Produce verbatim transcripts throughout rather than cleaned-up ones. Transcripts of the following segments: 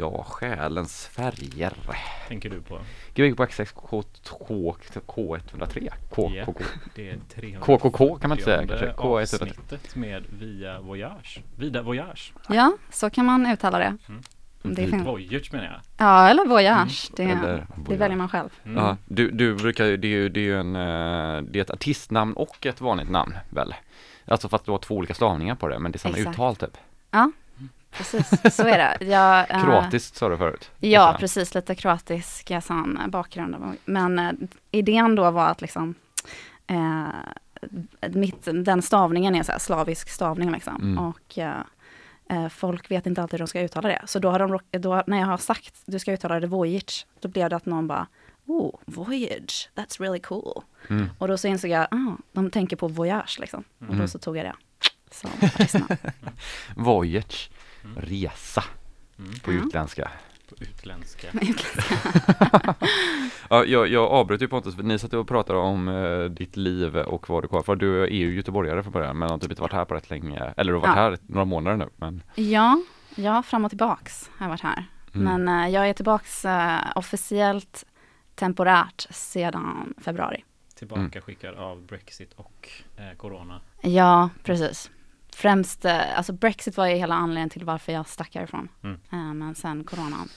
Ja, själens färger. Tänker du på? G B G Wax Trax K ett noll tre. K K K. Det är K K K kan man inte säga kanske. K ett noll tre med Via Voyage. Vida Voyage. Ja, så kan man uttala det. Mm. Det är Voyage menar jag. Ja, eller Voyage. Mm. Det, eller det väljer man själv. Mm. Ja, du, du brukar det är ju det är ju en det är ett artistnamn och ett vanligt namn väl. Alltså fast du har två olika stavningar på det, men det är samma Exakt. Uttal typ. Ja. Precis, så är det. Jag, kroatiskt äh, sa du förut. Ja, alltså. Precis. Lite kroatisk sån bakgrund. Men äh, idén då var att liksom, äh, mitt, den stavningen är så här, slavisk stavning liksom. Mm. Och äh, folk vet inte alltid hur de ska uttala det. Så då har de, då, när jag har sagt du ska uttala det Vojić, då blev det att någon bara oh, Vojić, that's really cool. Mm. Och då så insåg jag, ah, de tänker på voyage liksom. Mm. Och då så tog jag det. Så, Voyage. Mm. Resa mm. på utländska. På utländska. ja, jag, jag avbröt ju Pontus. Ni satt och pratade om eh, ditt liv och vad du kvar. För du är ju göteborgare från början, men har typ inte varit här på rätt länge. Eller du har varit ja. Här några månader nu. Men... Ja, ja, fram och tillbaks har jag varit här. Mm. Men eh, jag är tillbaks eh, officiellt temporärt sedan februari. Tillbaka skickad mm. av Brexit och eh, corona. Ja, precis. Främst, alltså Brexit var ju hela anledningen till varför jag stack härifrån. Mm. Äh, men sen coronan.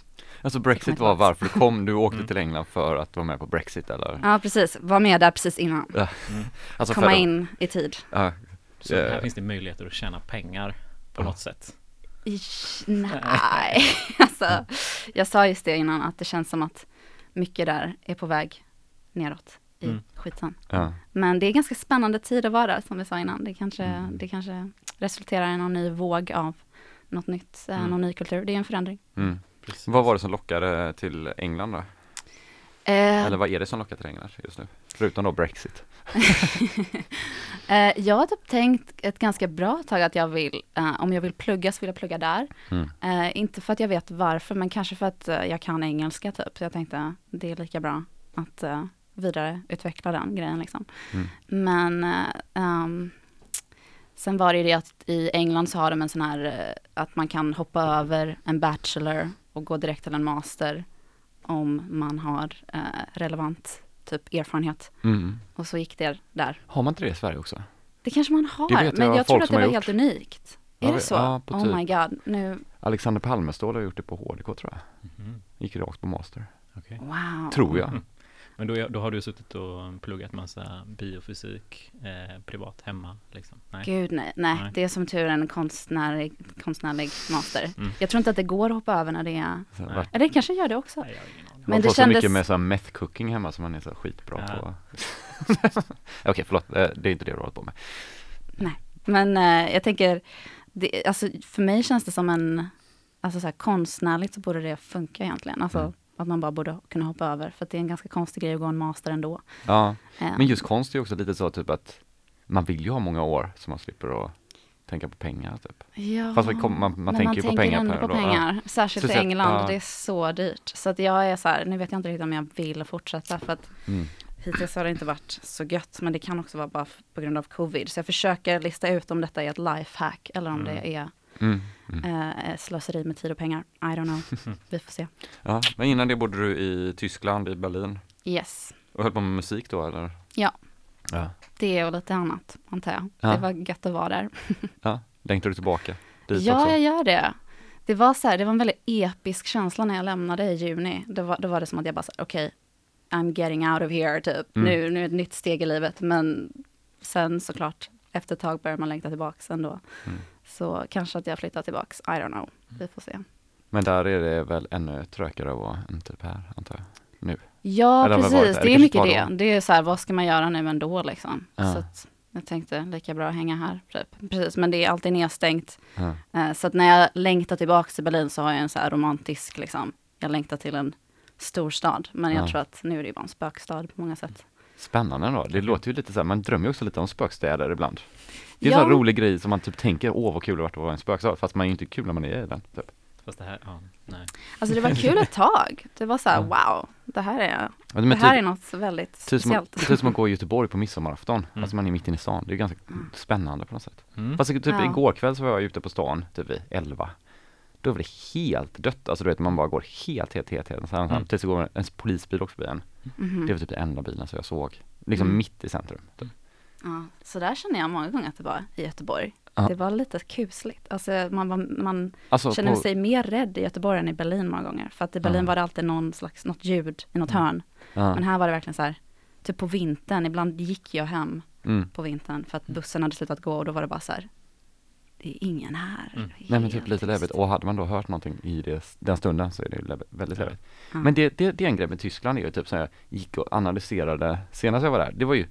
Alltså Brexit var varför du kom, du åkte mm. till England för att vara med på Brexit eller? Ja, precis. Var med där precis innan. Ja. Mm. Alltså komma in i tid. Ja. Så här finns det möjligheter att tjäna pengar på ja. Något sätt. Ish, nej. alltså, jag sa just det innan att det känns som att mycket där är på väg neråt. Mm. Skitsan. Ja. Men det är ganska spännande tid att vara där som vi sa innan. Det kanske, mm. det kanske resulterar i någon ny våg av något nytt, mm. någon ny kultur. Det är en förändring. Mm. Vad var det som lockade till England då? Eh. Eller vad är det som lockar till England just nu? Förutom då Brexit. eh, jag har typ tänkt ett ganska bra tag att jag vill, eh, om jag vill plugga så vill jag plugga där. Mm. Eh, inte för att jag vet varför, men kanske för att eh, jag kan engelska typ. Så jag tänkte det är lika bra att... Eh, vidare utveckla den grejen liksom. Mm. Men um, sen var det ju det att i England så har de en sån här att man kan hoppa över en bachelor och gå direkt till en master om man har uh, relevant typ erfarenhet. Mm. Och så gick det där. Har man inte det i Sverige också? Det kanske man har, jag men jag tror att det var gjort. Helt unikt. Är ja, det så? Ja, oh typ. My god. Nu... Alexander Palmestol har gjort det på H D K tror jag. Mm. Gick rakt på master. Okay. Wow. Tror jag. Mm. Men då, då har du suttit och pluggat massa biofysik eh, privat hemma liksom. Nej. Gud nej, nej, nej. Det är som tur en konstnärlig, konstnärlig master. Mm. Jag tror inte att det går att hoppa över när det är... Nej. Eller det kanske gör det också. Nej, men man det får kändes... så mycket med så här meth cooking hemma som man är så skitbra ja. På. Okej, okay, förlåt. Det är inte det du har hållit på med. Nej, men eh, jag tänker... Det, alltså, för mig känns det som en... Alltså så här, konstnärligt så borde det funka egentligen. Alltså... Mm. Att man bara borde kunna hoppa över. För att det är en ganska konstig grej att gå en master ändå. Ja, um, men just konst är också lite så typ att man vill ju ha många år så man slipper att tänka på pengar typ. Ja, fast man, man, man tänker ju på pengar. Man tänker på pengar, ja. Särskilt i England. Ja. Det är så dyrt. Så att jag är så här, nu vet jag inte riktigt om jag vill fortsätta. För att mm. hittills har det inte varit så gött. Men det kan också vara bara på grund av covid. Så jag försöker lista ut om detta är ett lifehack eller om mm. det är... Mm, mm. Eh, slöseri med tid och pengar. I don't know. Vi får se. Ja, men innan det bodde du i Tyskland, i Berlin. Yes. Och höll på med musik då, eller? Ja. ja. Det och lite annat, antar jag. Ja. Det var gött att vara där. ja, längtar du tillbaka dit ja, också? Jag gör det. Det var så här, det var en väldigt episk känsla när jag lämnade i juni. Då var, då var det som att jag bara sa, okej, okay, I'm getting out of here, typ. Mm. Nu, nu är det ett nytt steg i livet. Men sen såklart, efter ett tag börjar man längta tillbaka sen då. Mm. Så kanske att jag flyttar tillbaks. I don't know. Vi får se. Men där är det väl ännu trökare att vara än typ här, antar jag. Nu. Ja, eller precis. Det är mycket det. Då? Det är så här, vad ska man göra nu ändå liksom? Ja. Så att jag tänkte lika bra att hänga här. Typ. Precis, men det är alltid nedstängt. Ja. Så att när jag längtar tillbaks till Berlin så har jag en så här romantisk liksom. Jag längtar till en stor stad. Men jag ja. Tror att nu är det bara en spökstad på många sätt. Spännande då. Det låter ju lite så här, man drömmer ju också lite om spökstäder ibland. Det är ja. En sån här rolig grej som man typ tänker, åh vad kul det har varit att vara en spökstad, fast man är ju inte kul när man är i den. Typ. Fast det här, ja, nej. Alltså det var kul ett tag. Det var så här, ja. Wow, det här är, men, det här typ, är något väldigt speciellt. Typ som, som att gå i Göteborg på midsommarafton, mm. alltså man är mitt inne i stan. Det är ju ganska mm. spännande på något sätt. Mm. Fast typ ja. Igår kväll så var jag ute på stan, typ vid elva. då var det helt dött. Alltså du vet, man bara går helt, helt, helt, helt. Mm. Tills det går en polisbil också på bilen. Mm. Det var typ den enda bilen som jag såg. Liksom mm. mitt i centrum. Typ. Ja, så där känner jag många gånger att det var i Göteborg. Ja. Det var lite kusligt. Alltså man, var, man alltså, känner på... sig mer rädd i Göteborg än i Berlin många gånger. För att i Berlin ja. var det alltid någon slags, något ljud i något ja. hörn. Ja. Men här var det verkligen så här, typ på vintern. Ibland gick jag hem mm. på vintern för att bussen hade slutat gå och då var det bara så här. Det är ingen här. Mm. Nej, men typ lite läbbigt. Och hade man då hört någonting i det, den stunden så är det läbbigt, väldigt läbbigt. Ja. Men det, det, det är en grej med Tyskland är ju typ så jag gick och analyserade senast jag var där. Det var ju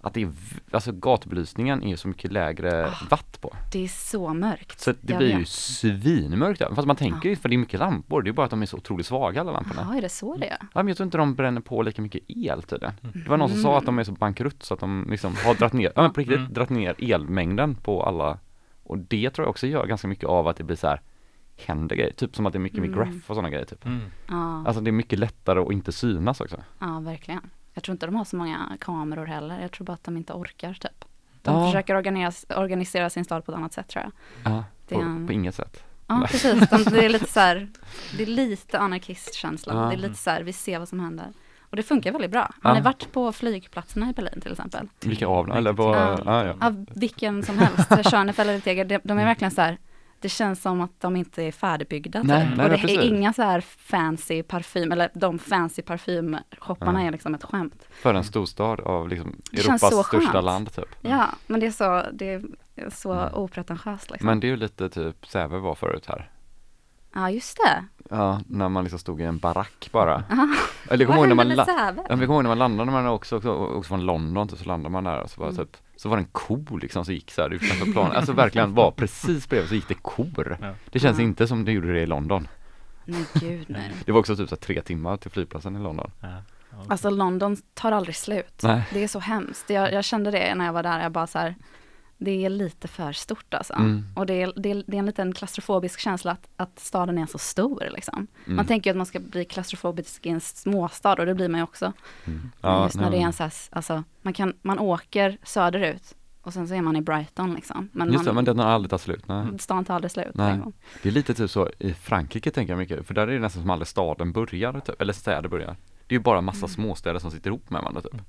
att det är, alltså gatubelysningen är ju så mycket lägre oh, watt på. Det är så mörkt. Så det jag blir vet. ju svinmörkt där. Fast man tänker ju, oh. för det är mycket lampor. Det är bara att de är så otroligt svaga alla lamporna. Ja, oh, är det så det är? Ja, men jag tror inte de bränner på lika mycket el till det. Mm. Det var någon som sa att de är så bankrutt så att de liksom har dratt ner, ja men på riktigt, mm. dratt ner elmängden på alla. Och det tror jag också gör ganska mycket av att det blir så här händer grejer. Typ som att det är mycket mm. med graph och sådana grejer typ. Mm. Oh. Alltså det är mycket lättare att inte synas också. Ja, oh, verkligen. Jag tror inte de har så många kameror heller. Jag tror bara att de inte orkar typ. De ja. försöker organisera, organisera sin stad på ett annat sätt tror jag. Ja, det är på, en... på inget sätt. Ja, precis. De, det är lite så här, det är lite anarkistkänsla. Ja. Det är lite så här, vi ser vad som händer. Och det funkar väldigt bra. Man har ja. varit på flygplatserna i Berlin till exempel. Vilka av eller på, ja. Ja, ja. Av vilken som helst. Schönef eller Teger, de, de är verkligen så här. Det känns som att de inte är färdigbyggda. Nej, nej, och det precis. är inga så här fancy parfym, eller de fancy parfymshopparna ja. är liksom ett skämt. För en storstad av liksom Europas största skönt. land typ. Ja, men det är så, det är så ja. opretentiöst liksom. Men det är ju lite typ Säve var förut här. Ja, just det. Ja, när man liksom stod i en barack bara. Eller kommer ihåg när man la- ja, vi kommer när man landade man också, också, också från London typ, så landade man där och så var mm. typ så var det en ko liksom som gick så här utanför planen. Alltså verkligen var precis bredvid så gick det kor. Ja. Det känns ja. inte som det gjorde det i London. Nej, gud nej. Det var också typ så här, tre timmar till flygplatsen i London. Ja. Okay. Alltså London tar aldrig slut. Nej. Det är så hemskt. Jag, jag kände det när jag var där. Jag bara så här, det är lite för stort alltså. Mm. Och det är, det, är, det är en liten klaustrofobisk känsla att, att staden är så stor liksom. Mm. Man tänker ju att man ska bli klaustrofobisk i en småstad och det blir man ju också. Mm. Ja, just när nej, det är en så här, alltså, man, kan, man åker söderut och sen så är man i Brighton liksom. Men just man, det, men den har aldrig tagit slut. Nej. Staden tar aldrig slut. Nej. Det är lite typ så i Frankrike tänker jag mycket, för där är det nästan som aldrig staden börjar, typ, eller städer börjar. Det är ju bara massa mm. småstäder som sitter ihop med varandra typ.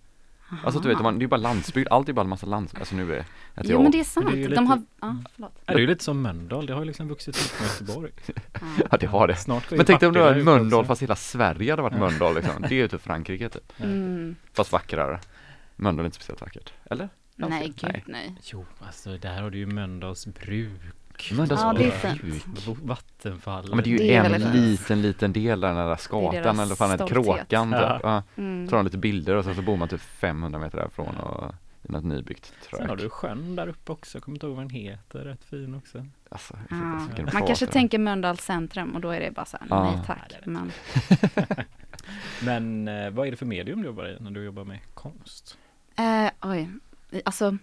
Alltså du vet, det är bara landsbygd, allt är bara en massa landsbygd. Alltså nu är det jo, men det är sant. Det är ju lite, de har, ah, är det ju lite som Mölndal, det har ju liksom vuxit upp med Göteborg. Ja, det har det. Snart men tänk dig om det var Mölndal, fast hela Sverige hade varit ja. Mölndal liksom. Det är ju typ Frankrike typ. Mm. Fast vackrare. Mölndal är inte speciellt vackert, eller? Någon nej, fel? Gud nej. Jo, alltså där har du ju Mölndals bruk. Ja, det är fint. Vattenfall. Ja, men det är ju det är en liten, liten del där den där skatan eller fan ett kråkan. Ja. Ja. Mm. Tar de lite bilder och sen så bor man typ femhundra meter därifrån och i något nybyggt trök. Sen har du sjön där uppe också. Kommer inte ihåg vad den heter. Rätt fin också. Alltså, ja. Ja. Man kanske tänker Mölndals centrum och då är det bara så här, ja. nej tack. Nej, men men vad är det för medium du jobbar i när du jobbar med konst? Eh, oj, alltså...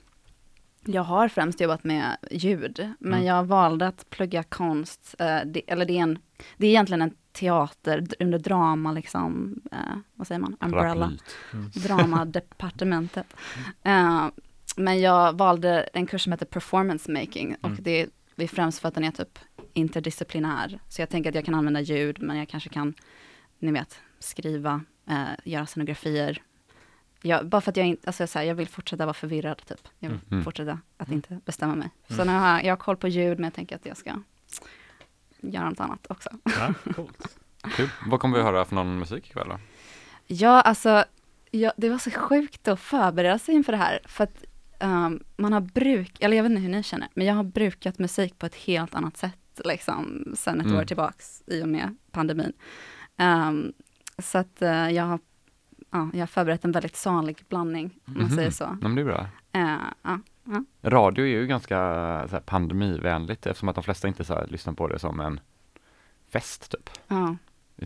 Jag har främst jobbat med ljud, men mm. jag valde att plugga konst. Eh, det, eller det är, en, det är egentligen en teater under drama, liksom, eh, vad säger man? Umbrella. Mm. Dramadepartementet. Eh, men jag valde en kurs som heter performance making och mm. det, det är främst för att den är typ interdisciplinär. Så jag tänker att jag kan använda ljud, men jag kanske kan, ni vet, skriva, eh, göra scenografier. Jag, bara för att jag inte, alltså jag, så här, jag vill fortsätta vara förvirrad typ. Jag vill mm. fortsätta att inte bestämma mig. Mm. Så nu har jag, jag har koll på ljud men jag tänker att jag ska göra något annat också. Ja, coolt. Kul. Vad kommer vi höra för någon musik ikväll då? Ja, alltså ja, det var så sjukt att förbereda sig inför det här. För att um, man har bruk, eller jag vet inte hur ni känner, men jag har brukat musik på ett helt annat sätt liksom sedan ett mm. år tillbaks i och med pandemin. Um, så att uh, jag har Ja, jag har förberett en väldigt salig blandning, om man mm-hmm. säger så. Ja, men det är bra. Uh, uh, uh. Radio är ju ganska så här, pandemivänligt, eftersom att de flesta inte så här, lyssnar på det som en fest, typ. Uh.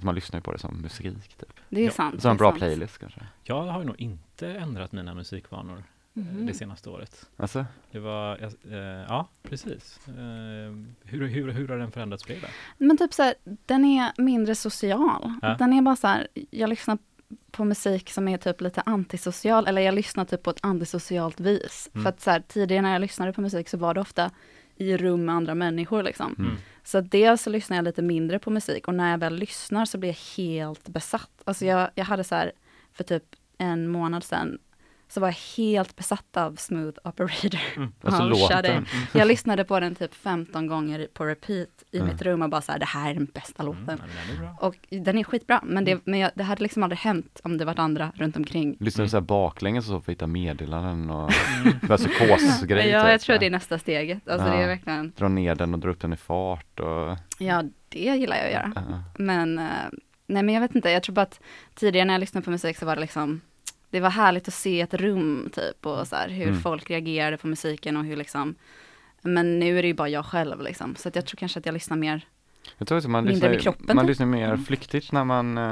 Man lyssnar ju på det som musik, typ. Det är ja. sant. Som en bra sant. playlist, kanske. Jag har nog inte ändrat mina musikvanor mm-hmm. det senaste året. Alltså? Det var, uh, uh, ja, precis. Uh, hur, hur, hur har den förändrats för dig där? Men typ så här, den är mindre social. Uh. Den är bara så här, jag lyssnar på musik som är typ lite antisocial eller jag lyssnar typ på ett antisocialt vis mm. för att så här, tidigare när jag lyssnade på musik så var det ofta i rum med andra människor liksom. Mm. Så dels så lyssnar jag lite mindre på musik, och när jag väl lyssnar så blir jag helt besatt. Alltså jag, jag hade så här, för typ en månad sedan så var jag helt besatt av Smooth Operator. Mm, alltså låten. Mm. Jag lyssnade på den typ femton gånger på repeat i mm. mitt rum och bara så här, det här är den bästa låten. Mm, den är bra. Och den är skitbra, men det, men jag, det hade liksom aldrig hänt om det varit andra runt omkring. Lyssnade du så här baklänges och så för att hitta meddelanden och psykosgrejer? Ja, jag tror det är nästa steget. Alltså ja, det är verkligen... Dra ner den och dra upp den i fart. Och... Ja, det gillar jag att göra. Ja. Men, nej, men jag vet inte, jag tror bara att tidigare när jag lyssnade på musik så var det liksom... Det var härligt att se ett rum typ och så här, hur mm. folk reagerade på musiken och hur liksom, men nu är det ju bara jag själv liksom, så att jag tror kanske att jag lyssnar mer, jag tror att man mindre lyssnar, med kroppen. Man typ lyssnar mer mm. flyktigt när man äh,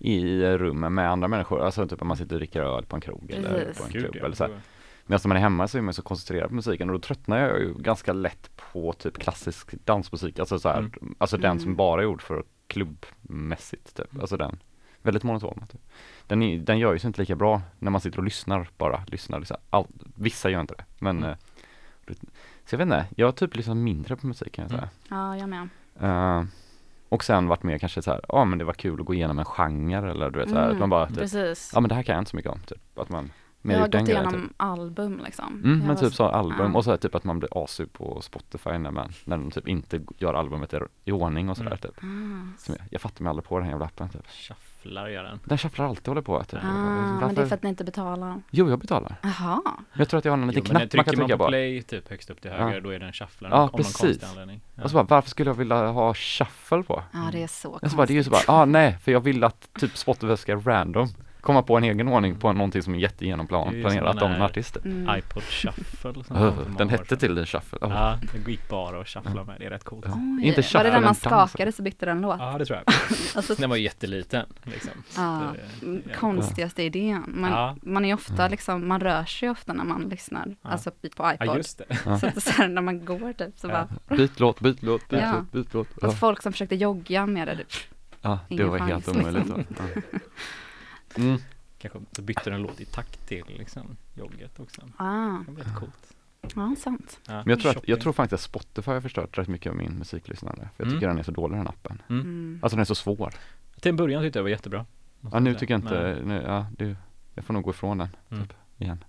är i rummen med andra människor, alltså typ om man sitter och dricker öl på en krog eller på en Gud, klubb ja, eller så här. Men när man är hemma så är man så koncentrerad på musiken, och då tröttnar jag ju ganska lätt på typ klassisk dansmusik, alltså så här, mm. alltså den mm. som bara är gjord för klubbmässigt typ, alltså den väldigt monoton. Typ. Den, är, den gör ju sig inte lika bra när man sitter och lyssnar bara. Lyssnar, lyssnar. All, vissa gör inte det. Men, mm. så jag vet inte, jag har typ liksom mindre på musik kan jag säga. Mm. Ja, jag med. Uh, och sen vart mer kanske så här, ja ah, men det var kul att gå igenom en genre eller du vet så här. Mm, man bara, typ, precis. Ja ah, men det här kan jag inte så mycket om. Typ. Att man, jag har gått igenom typ. album liksom. Mm, men typ så album ja. Och så här, typ att man blir asig på Spotify när, man, när de typ inte gör albumet i ordning och sådär mm. typ. Mm. Så jag, jag fattar mig aldrig på den här jävla appen typ. Den. Den shufflar alltid håller på. Typ. Ah, varför? Men det är för att ni inte betalar. Jo, jag betalar. Jaha. Jag tror att jag har en liten jo, knapp man kan trycka på. Trycker man på play typ högst upp till höger, ja. Då är den shufflar. Ja, om precis. Ja. Och så bara, varför skulle jag vilja ha shuffle på? Ja, det är så konstigt. Så bara, det är ju så bara, ah, nej, för jag vill att typ Spotify ska random komma på en egen ordning på någonting som är jättegenomplanerat om en artist. Mm. iPod shuffle. Som den hette till den shuffle. Oh. Ja, den gick bara och shuffla med. Det är rätt coolt. Oh, inte shuffle, var det när man skakade så bytte den låt? Ja, det tror jag. alltså, den var jätteliten. Liksom. Ja, det, konstigaste ja. idén. Man, ja. man är ofta liksom, man rör sig ofta när man lyssnar. Ja. Alltså på iPod. Ja, just det. så att det så här, när man går typ så ja. bara... Byt låt, byt låt, byt ja. låt, byt låt. Ja. Alltså, folk som försökte jogga med det. Ja, det ingen var fans, helt omöjligt. Liksom. Ja. Mm. Kanske så bytte den låt i takt till liksom jogget också. Ah. Det blir rätt coolt. Ja, sant. Ja. Men jag tror, att, jag tror faktiskt att Spotify har förstört rätt mycket av min musiklyssnande. För jag tycker mm. den är så dålig den appen. Mm. Alltså den är så svår. Till en början tyckte jag var jättebra. Ja, nu tycker jag inte. Men... Nu, ja, det, jag får nog gå ifrån den mm. typ, igen.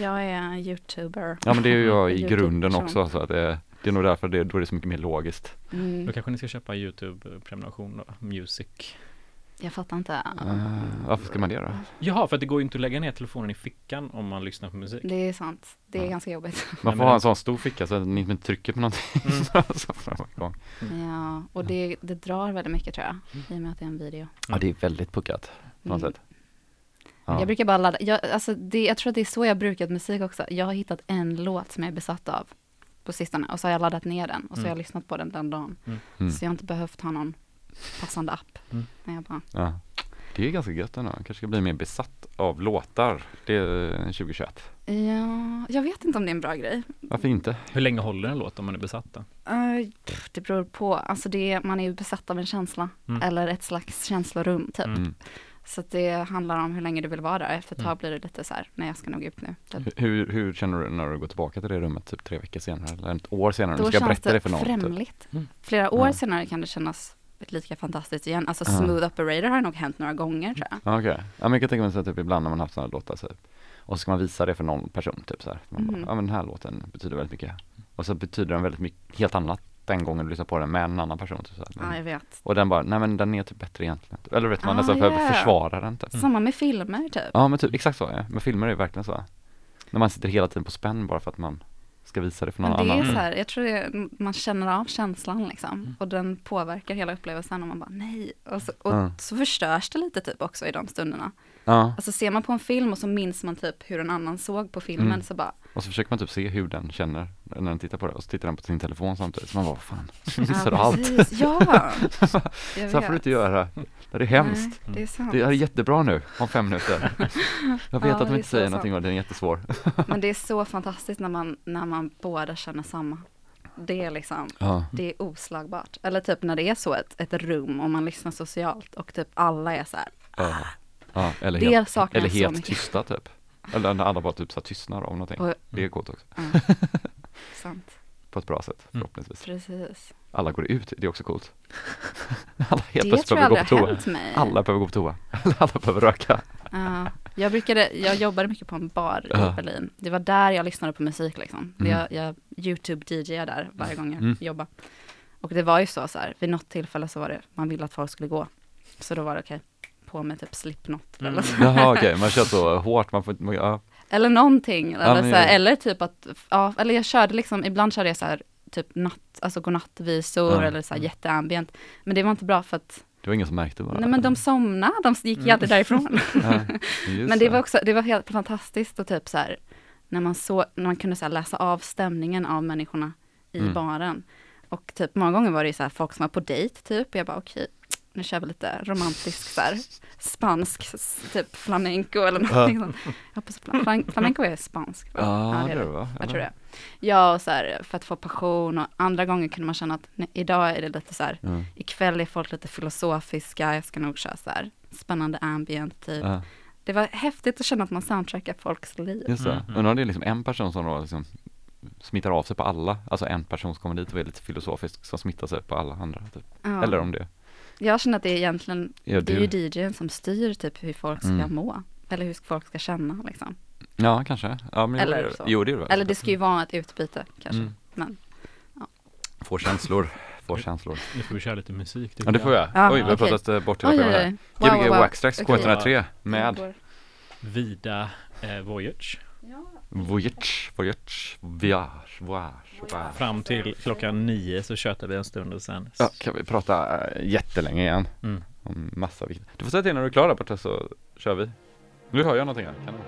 jag är YouTuber. Ja, men det är ju jag i grunden också. Så att det, det är nog därför det, då är det så mycket mer logiskt. Mm. Då kanske ni ska köpa YouTube-prenumeration då. Music. Jag fattar inte. Uh, varför ska man det då? Jaha, för att det går ju inte att lägga ner telefonen i fickan om man lyssnar på musik. Det är sant. Det är ja. ganska jobbigt. Man får ha en sån stor ficka så att ni inte trycker på någonting. Mm. så mm. Ja, och det, det drar väldigt mycket tror jag. I och med att det är en video. Mm. Ja, det är väldigt puckat på något mm. sätt. Ja. Jag brukar bara ladda. Jag, alltså det, jag tror att det är så jag brukat musik också. Jag har hittat en låt som jag är besatt av på sistone. Och så har jag laddat ner den. Och så har jag mm. lyssnat på den den dagen. Mm. Så jag har inte behövt ha någon passande app. Mm. Jag bara... ja. Det är ganska gött ändå. Kanske ska bli mer besatt av låtar. Det är tjugo tjugoett. Ja, jag vet inte om det är en bra grej. Varför inte? Hur länge håller en låt om man är besatt då? Uh, det beror på. Alltså det är, man är ju besatt av en känsla. Mm. Eller ett slags känslorum typ. Mm. Så att det handlar om hur länge du vill vara där. Efter ett tag blir det lite så här, nej jag ska nog ut nu. Typ. Hur, hur känner du när du går tillbaka till det rummet typ tre veckor senare? Eller ett år senare? Då du ska känns berätta det för någon, främligt. Typ. Mm. Flera år ja. senare kan det kännas lika fantastiskt igen. Alltså uh-huh. Smooth Operator har nog hänt några gånger tror jag. Okej. Okay. Ja, men jag kan tänka mig så typ ibland när man har haft sådana låtar så och så ska man visa det för någon person typ så här. Man mm. bara, ja men den här låten betyder väldigt mycket. Och så betyder den väldigt mycket helt annat den gången du lyssnar på den med en annan person typ så här. Men, ja, jag vet. Och den bara, nej men den är typ bättre egentligen. Eller vet man ah, nästan yeah. för att försvara den typ. Mm. Samma med filmer typ. Ja men typ exakt så ja. Men filmer är ju verkligen så. När man sitter hela tiden på spänn bara för att man ska visa det för någon annan. Det är annan. Så här, jag tror det är, man känner av känslan liksom. Mm. Och den påverkar hela upplevelsen och man bara nej. Och så, och mm. så förstörs det lite typ också i de stunderna. Mm. Alltså ser man på en film och så minns man typ hur en annan såg på filmen mm. så bara. Och så försöker man typ se hur den känner när den tittar på det. Och så tittar den på sin telefon samtidigt. Så man bara, vad fan, missar ja, allt. Ja, så här får du inte göra. Det är hemskt. Nej, det är sant. Det är jättebra nu, om fem minuter. Jag vet ja, att de inte säger någonting om det, är jättesvår. Men det är så fantastiskt när man, när man båda känner samma. Det är liksom, ja. det är oslagbart. Eller typ när det är så ett, ett rum och man lyssnar socialt och typ alla är så här. Ja. Ja, eller det helt, saknas eller helt så mycket. Tysta typ. Eller när alla bara typ så tystnar om någonting. Och, det är gott också. Mm. Sant. på ett bra sätt, förhoppningsvis. Mm. Precis. Alla går ut, det är också coolt. Alla helt plötsligt behöver gå på toa. Mig. Alla behöver gå på toa. Alla behöver röka. Uh, jag, brukade, jag jobbade mycket på en bar i uh. Berlin. Det var där jag lyssnade på musik. Liksom. Mm. Jag, jag YouTube-D J där varje gång jag mm. jobbade. Och det var ju så, så här, vid något tillfälle så var det, man ville att folk skulle gå. Så då var det okej, okay, på med typ Slipknot. Mm. Jaha, okej, okay. Man kör så hårt. Man får, man, ja. Eller någonting. Eller, ja, men, så här, ja. Eller typ att, ja, eller jag körde liksom, ibland körde jag så här, typ natt, alltså godnattvisor mm. eller så här jätteambient. Men det var inte bra för att... Det var ingen som märkte bara. Nej, men de somnade, de gick mm. alltid därifrån. Ja, men det var också, det var helt fantastiskt och typ så här, när man så, när man kunde så här, läsa av stämningen av människorna i mm. baren. Och typ många gånger var det så här folk som var på dejt typ, och jag bara okej, okay, nu kör vi lite romantisk så här, spansk typ flamenco eller någonting sånt. Jag hoppas flan- flamenco är spansk. Ja, ja det är det. Va? Jag tror det. Ja, och så här, för att få passion, och andra gånger kunde man känna att nej, idag är det lite så här, mm. ikväll är folk lite filosofiska, jag ska nog köra så här spännande ambient typ. Ja. Det var häftigt att känna att man soundtrackar folks liv. Just det. Mm-hmm. Undrar om det är liksom en person som då liksom smittar av sig på alla, alltså en person som kommer dit och är lite filosofisk som smittar sig på alla andra typ. Ja. Eller om det. Jag känner att det är egentligen, ja, det är ju D J:n som styr typ hur folk ska mm. må. Eller hur folk ska känna liksom. Ja, kanske. Ja, men eller, så. Jo, det är det. Eller det ska ju vara ett utbyte kanske. Mm. Men, ja. Få känslor. Få känslor. Nu får vi köra lite musik. Ja, det får jag. Ja, oj, vi har pratat okay. bort hela oj, oj, oj. Här. Wow, G B G wow. Wax Trax okay. K ett noll tre med Vida eh, Vojić. Ja. Voyage, voyage, voyage, voyage. Fram till klockan nio så tjötar vi en stund och sen... Ja, kan vi prata jättelänge igen. Mm. Om massa viktigt. Du får säga till när du är klar där borta så kör vi. Nu hör jag någonting här. Kan du...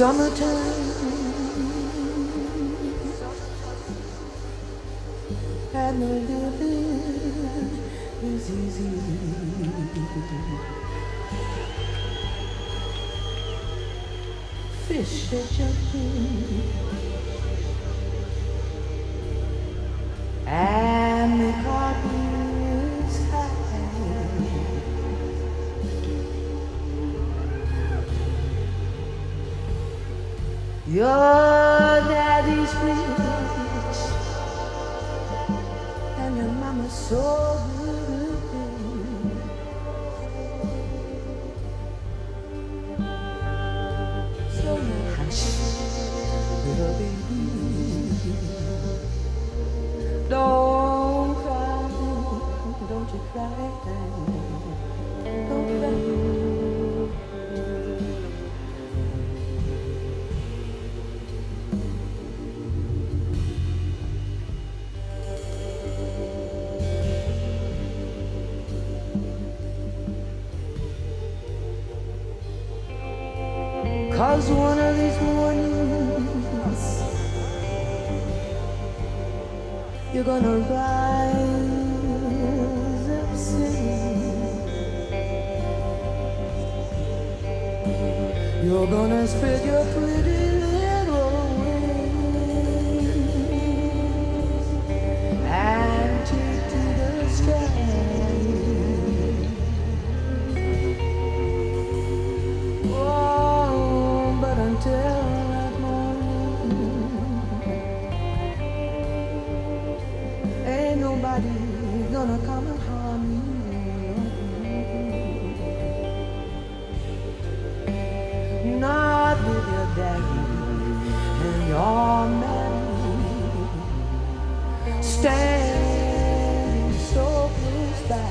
Summertime, and the living is easy. Fish are jumping. Your daddy's rich and your mama's so good. So now hush, little baby, don't cry, don't you cry, don't cry. Cause one of these mornings you're gonna rise up singing. You're gonna spread your pretty little wings and take to the sky. Whoa. Till that morning, ain't nobody gonna come and harm you. Not with your daddy and your mammy stand so close by.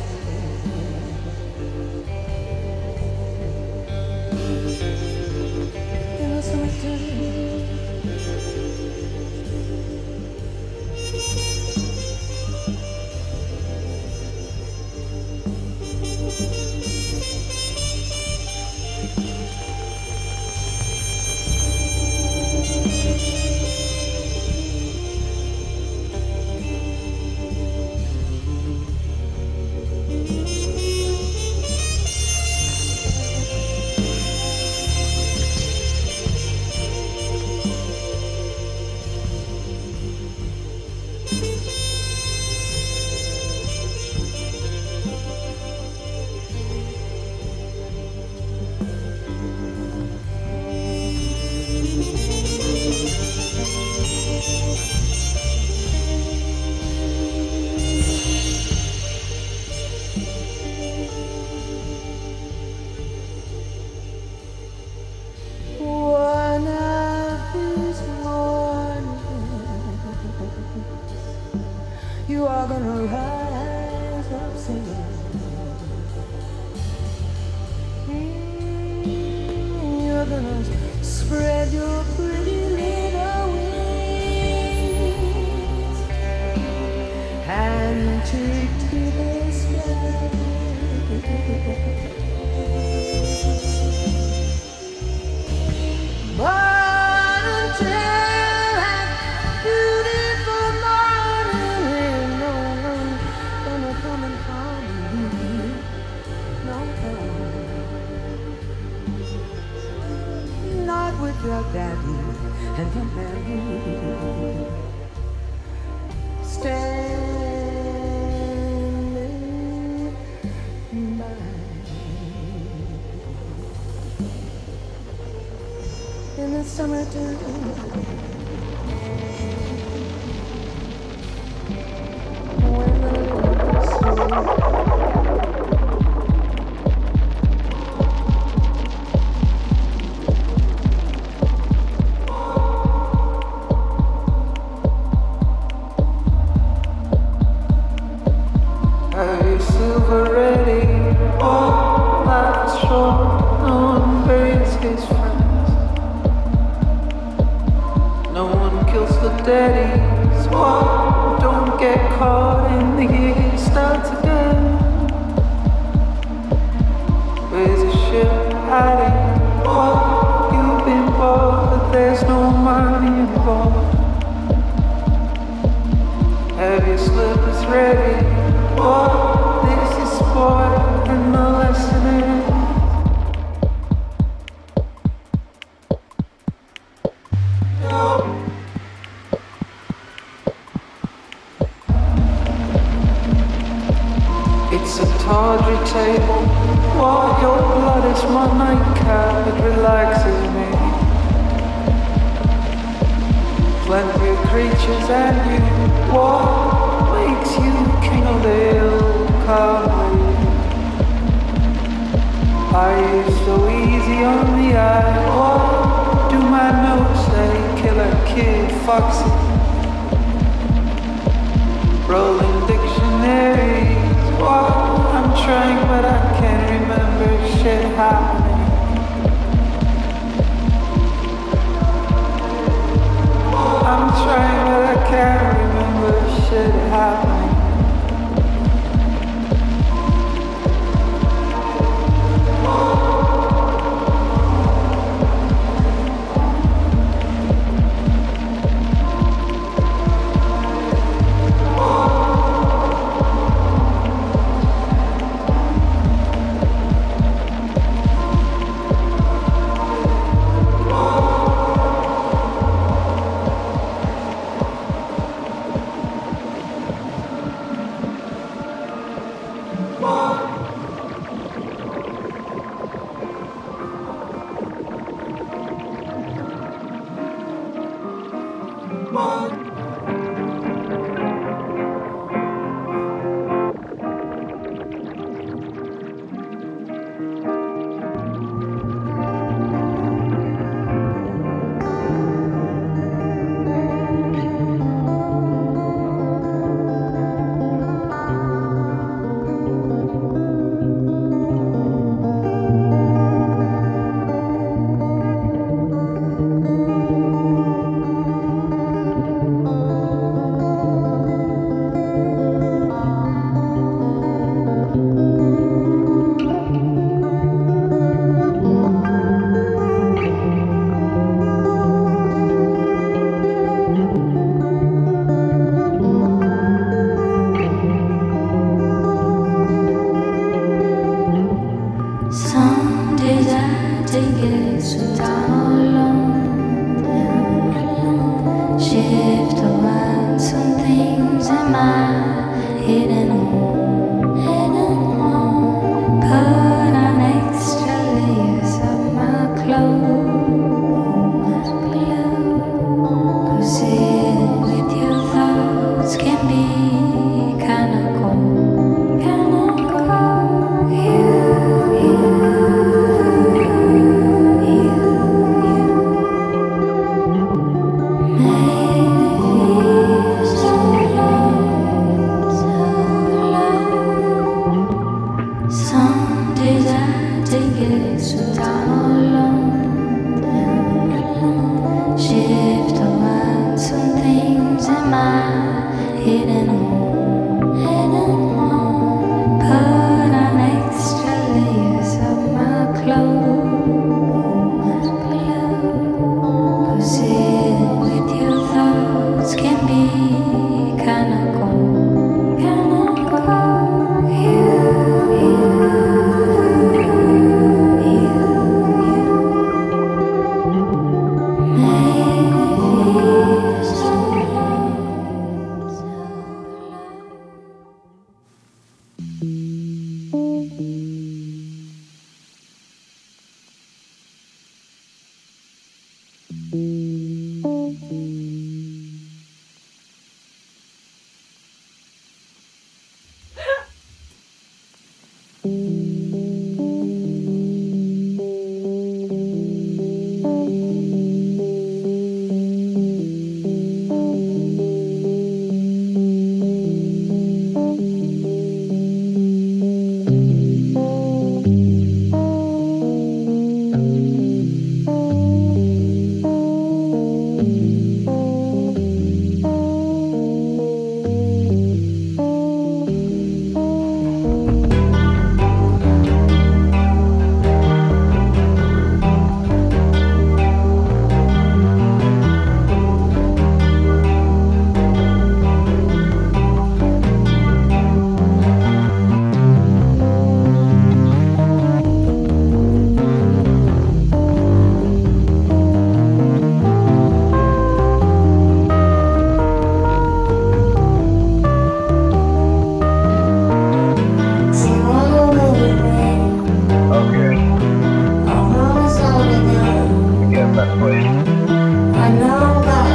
Your blood is my nightcap, it relaxes me. pictures and you. What makes you king of the hill cowboy? Are you so easy on the eye? What do my notes say? Killer kid foxy. Rolling dictionaries. What? I'm trying but I can't remember shit happening. I'm trying but I can't remember shit happening. I know that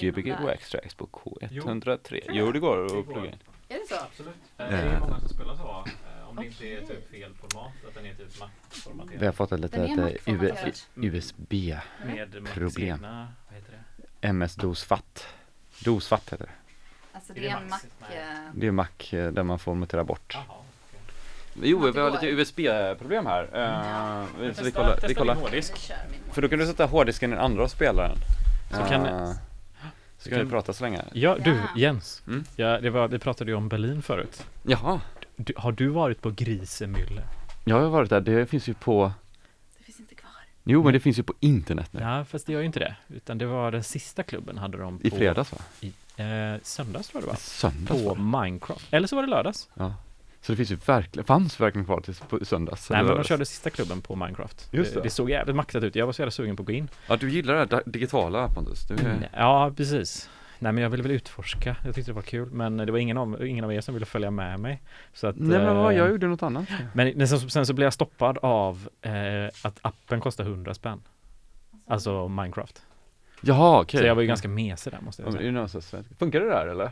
G B G Wax Trax på K ett noll tre. Jo, jo, det går att plugga in. Är det så? Absolut. Det är många som spelar så. Om det inte är typ fel format, att den är typ Mac-formaterad. Vi har fått ett litet U S B-problem. Vad heter det? M S-DOS-FAT. DOS-FAT heter det. Alltså det är en Mac... Det är Mac där man får formatera bort. Jo, vi har lite U S B-problem här. Så vi kollar. Vi kollar. För då kan du sätta hårddisken i den andra spelaren. Så kan... Ska vi prata så länge? Ja, du, Jens. Mm? Ja, det var, vi pratade ju om Berlin förut. Jaha. Du, har du varit på Grisemülle? Ja, jag har varit där. Det finns ju på... Det finns inte kvar. Jo, men det finns ju på internet nu. Ja, fast det gör ju inte det. Utan det var den sista klubben hade de på... I fredags, va? I, eh, söndags tror jag det var. Söndags? På Minecraft. Eller så var det lördags. Ja. Så det finns ju verkligen, fanns verkligen kvar till på söndags. Nej, men de körde sista klubben på Minecraft. Just det. Det såg jävligt maxat ut. Jag var så jävla sugen på att gå in. Ja, du gillar det här digitala, Pontus. Du... Mm, ja, precis. Nej, men jag ville väl utforska. Jag tyckte det var kul. Men det var ingen av, ingen av er som ville följa med mig. Så att, nej, men vad, jag gjorde något annat. Men, men sen, sen så blev jag stoppad av eh, att appen kostar hundra spänn. Alltså Minecraft. Jaha, okej. Okay. Så jag var ju ganska mesig där, måste jag säga. Funkar det där, eller? Eh,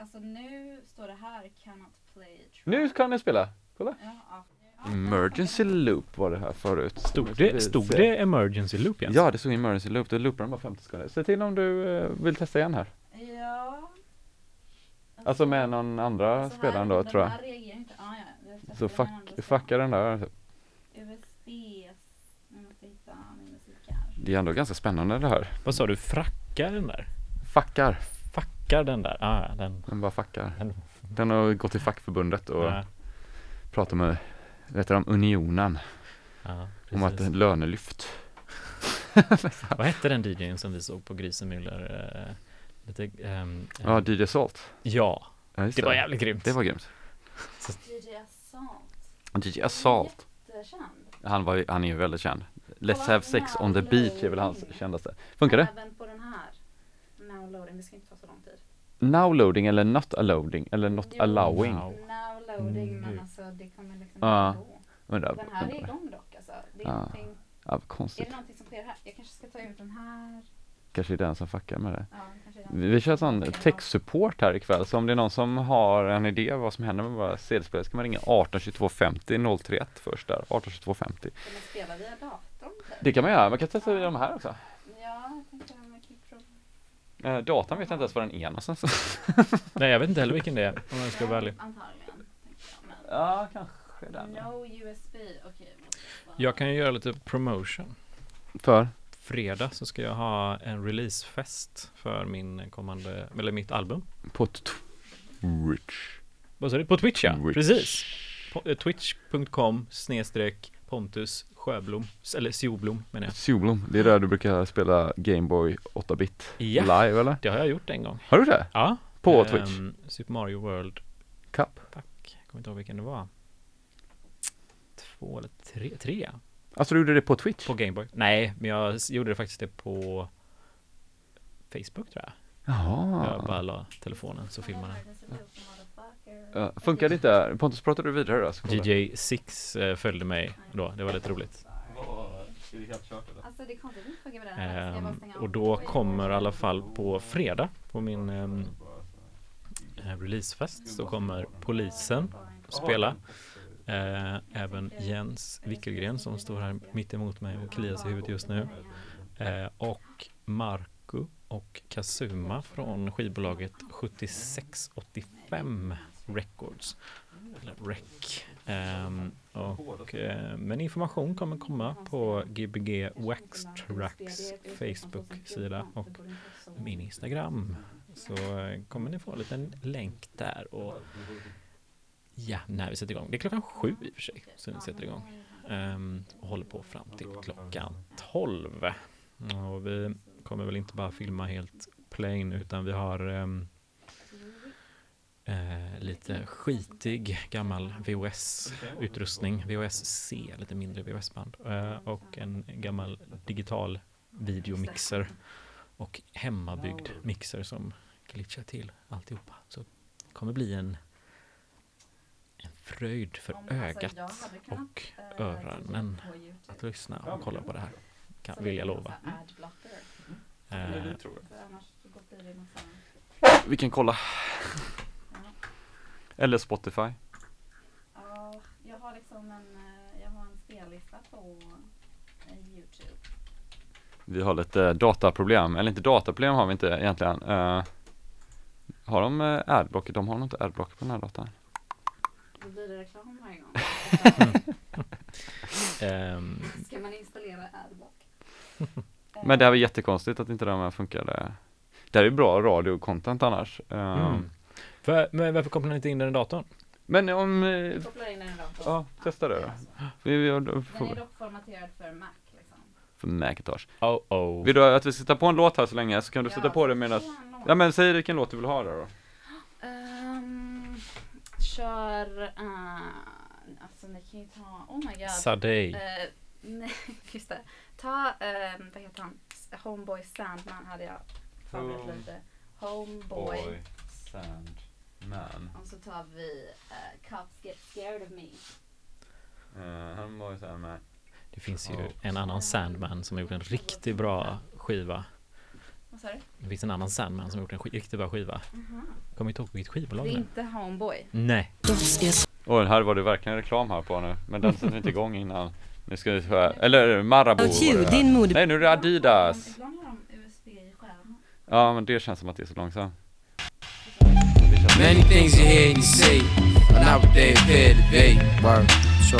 alltså nu står det här cannot play. Nu kan ni spela. Kolla. Ja, ja. Emergency loop var det här förut. Stod det, stod det emergency loop igen? Ja, det stod emergency loop. Då loopar den bara femtio sekunder. Se till om du eh, vill testa igen här. Ja. Alltså med någon andra här, spelaren då, tror jag. Inte. Ah, ja. Det så fuck, fucka den där. U S B. Nu måste jag hitta min musik här. Det är ändå ganska spännande det här. Vad sa du? Frackar den där? Fackar. Fackar den där. Ah, den. den bara fackar. Den, den har gått till fackförbundet och ja. pratat med vet du, om unionen. Ja, om att en lönelyft. Vad hette den D J:n som vi såg på Grisemüller? Äh, lite, ähm, ja, D J Assault. Ja, ja det, det var jävligt grymt. Det var grymt. D J Assault. D J Assault. Han, var, han är ju väldigt känd. Let's have sex on the beach är väl hans kändaste. Funkar det? Även på den här. Now loading, det ska inte ta så lång tid. Now loading eller not allowing eller not jo, allowing. Now, now loading, mm. men alltså det kommer liksom ah, inte gå. Den här är igång dock alltså. Det är ah, någonting, ah, konstigt. Är det någonting som sker här? Jag kanske ska ta ut den här. Kanske är den som fuckar med det. Ja, den. Vi kör sån tech-support här ikväll. Så om det är någon som har en idé vad som händer med våra C D-spelare ska man ringa arton tjugotvå femtio noll trettioett först där. arton tjugotvå femtio. Kan man spela via datorn? Det kan man göra. Man kan testa via de här också. Ja, jag tänkte Uh, datan vet jag inte ens var den är någonstans. Nej, jag vet inte heller vilken det är. Om jag ska välja. Antagligen. Ja, kanske den. No U S B. Okej. Jag kan ju göra lite promotion. För? Fredag så ska jag ha en releasefest för min kommande, eller mitt album. På Twitch. Vad sa du? På Twitch, ja. Twitch. Precis. På, eh, twitch.com snedstreck Pontus Sjöblom, eller Sjöblom menar jag. Sjöblom, det är där du brukar spela Gameboy åtta bit ja, live eller? Det har jag gjort en gång. Har du det? Ja. På um, Twitch? Super Mario World Cup. Tack, jag kommer inte ihåg vilken det var. Två eller tre? Tre? Alltså du gjorde det på Twitch? På Gameboy. Nej, men jag gjorde det faktiskt det på Facebook tror jag. Jaha. Jag bara la telefonen så filmade den. Uh, funkar det inte? Pontus, pratade du vidare då? Så D J Six uh, följde mig då. Det var lite roligt. Uh, och då kommer i alla fall på fredag på min um, releasefest så kommer polisen spela. Uh, även Jens Wickelgren som står här mitt emot mig och kliar sig i huvudet just nu. Uh, och Marco och Kasuma från skivbolaget sjuttiosex åttiofem Records. Eller Rec. Um, och, uh, men information kommer komma på G B G Wax Trax Facebook-sida och min Instagram. Så uh, kommer ni få en liten länk där. Och ja, när vi sätter igång. Det är klockan sju i och för sig som vi sätter igång. Um, och håller på fram till klockan tolv. Och vi kommer väl inte bara filma helt plain, utan vi har um, uh, lite skitig gammal V H S-utrustning. V H S C, lite mindre V H S-band. Uh, och en gammal digital videomixer. Och hemmabyggd mixer som glitchar till alltihopa. Så det kommer bli en fröjd för ögat och öronen att lyssna och kolla på det här, kan, vill jag lova. Mm. Eh, vi kan kolla. Eller Spotify. Ja, jag har liksom en, jag har en spellista på YouTube. Vi har lite dataproblem, eller inte dataproblem har vi inte egentligen. Uh, har de adblock? De har nog inte adblock på den här datan. Då blir det reklam varje gång. um, Ska man installera adblock? Men det här var jättekonstigt att inte de här funkade. Det här är ju bra radio-content annars. Um, mm. För, men varför kopplar ni inte in den i datorn? Men om... Eh, kopplar in den i datorn. Ja, testa det då. Vi, vi, vi, den får... är dock formaterad för Mac liksom. För Macintosh. Oh, oh. Vill du att vi ska ta på en låt här så länge, så kan du ja, sätta på det medan... Ja, men säg vilken låt du vill ha där då. Kör, uh, alltså ni kan ju ta, oh my god. Sadej. Uh, nej, just det. Ta, uh, vad heter han? Homeboy Sandman hade jag förut Home lite. Homeboy Boy Sandman. Och så tar vi uh, Cops Get Scared of Me. Uh, Homeboy Sandman. Det finns ju oh. en annan Sandman som har gjort en riktigt bra skiva. Vad sa du? Det finns en annan Sandman som har gjort en sk- riktigt bra skiva. Mm-hmm. Kommer inte ihåg vilket skivbolag det är. Inte Homeboy. Nej. Och här var det verkligen reklam här på nu. Men den sätter inte igång innan. Nu ska vi höra. Eller Marabou. Oh, nej, nu är det Adidas. Ja, men det känns som att det är så långsamt. Many things you hear and say, but not what they appear to be. So,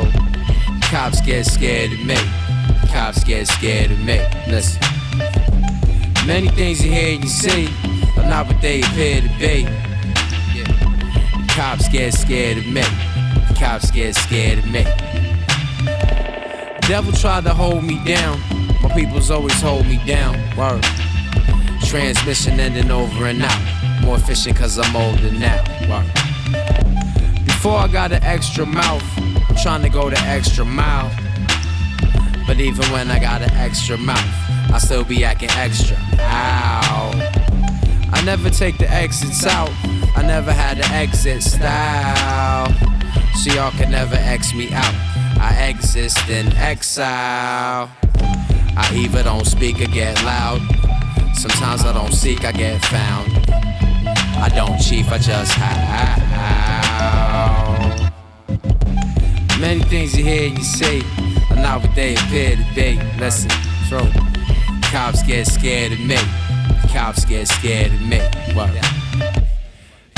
cops get scared of me. Cops get scared of me. Listen. Many things you hear and you see, but not what they appear to be. Yeah. The cops get scared of me. The cops get scared of me. The devil tried to hold me down. My peoples always hold me down. Word. Transmission ending over and out. More efficient cause I'm older now. Word. Before I got an extra mouth, I'm trying to go the extra mile. But even when I got an extra mouth, I still be acting extra. Ow. I never take the exits out. I never had an exit style. So y'all can never X me out. I exist in exile. I either don't speak or get loud. Sometimes I don't seek, I get found. I don't chief, I just howl. Many things you hear and you see are not what they appear to be. Listen, throw cops get scared of me. Cops get scared of me. Word.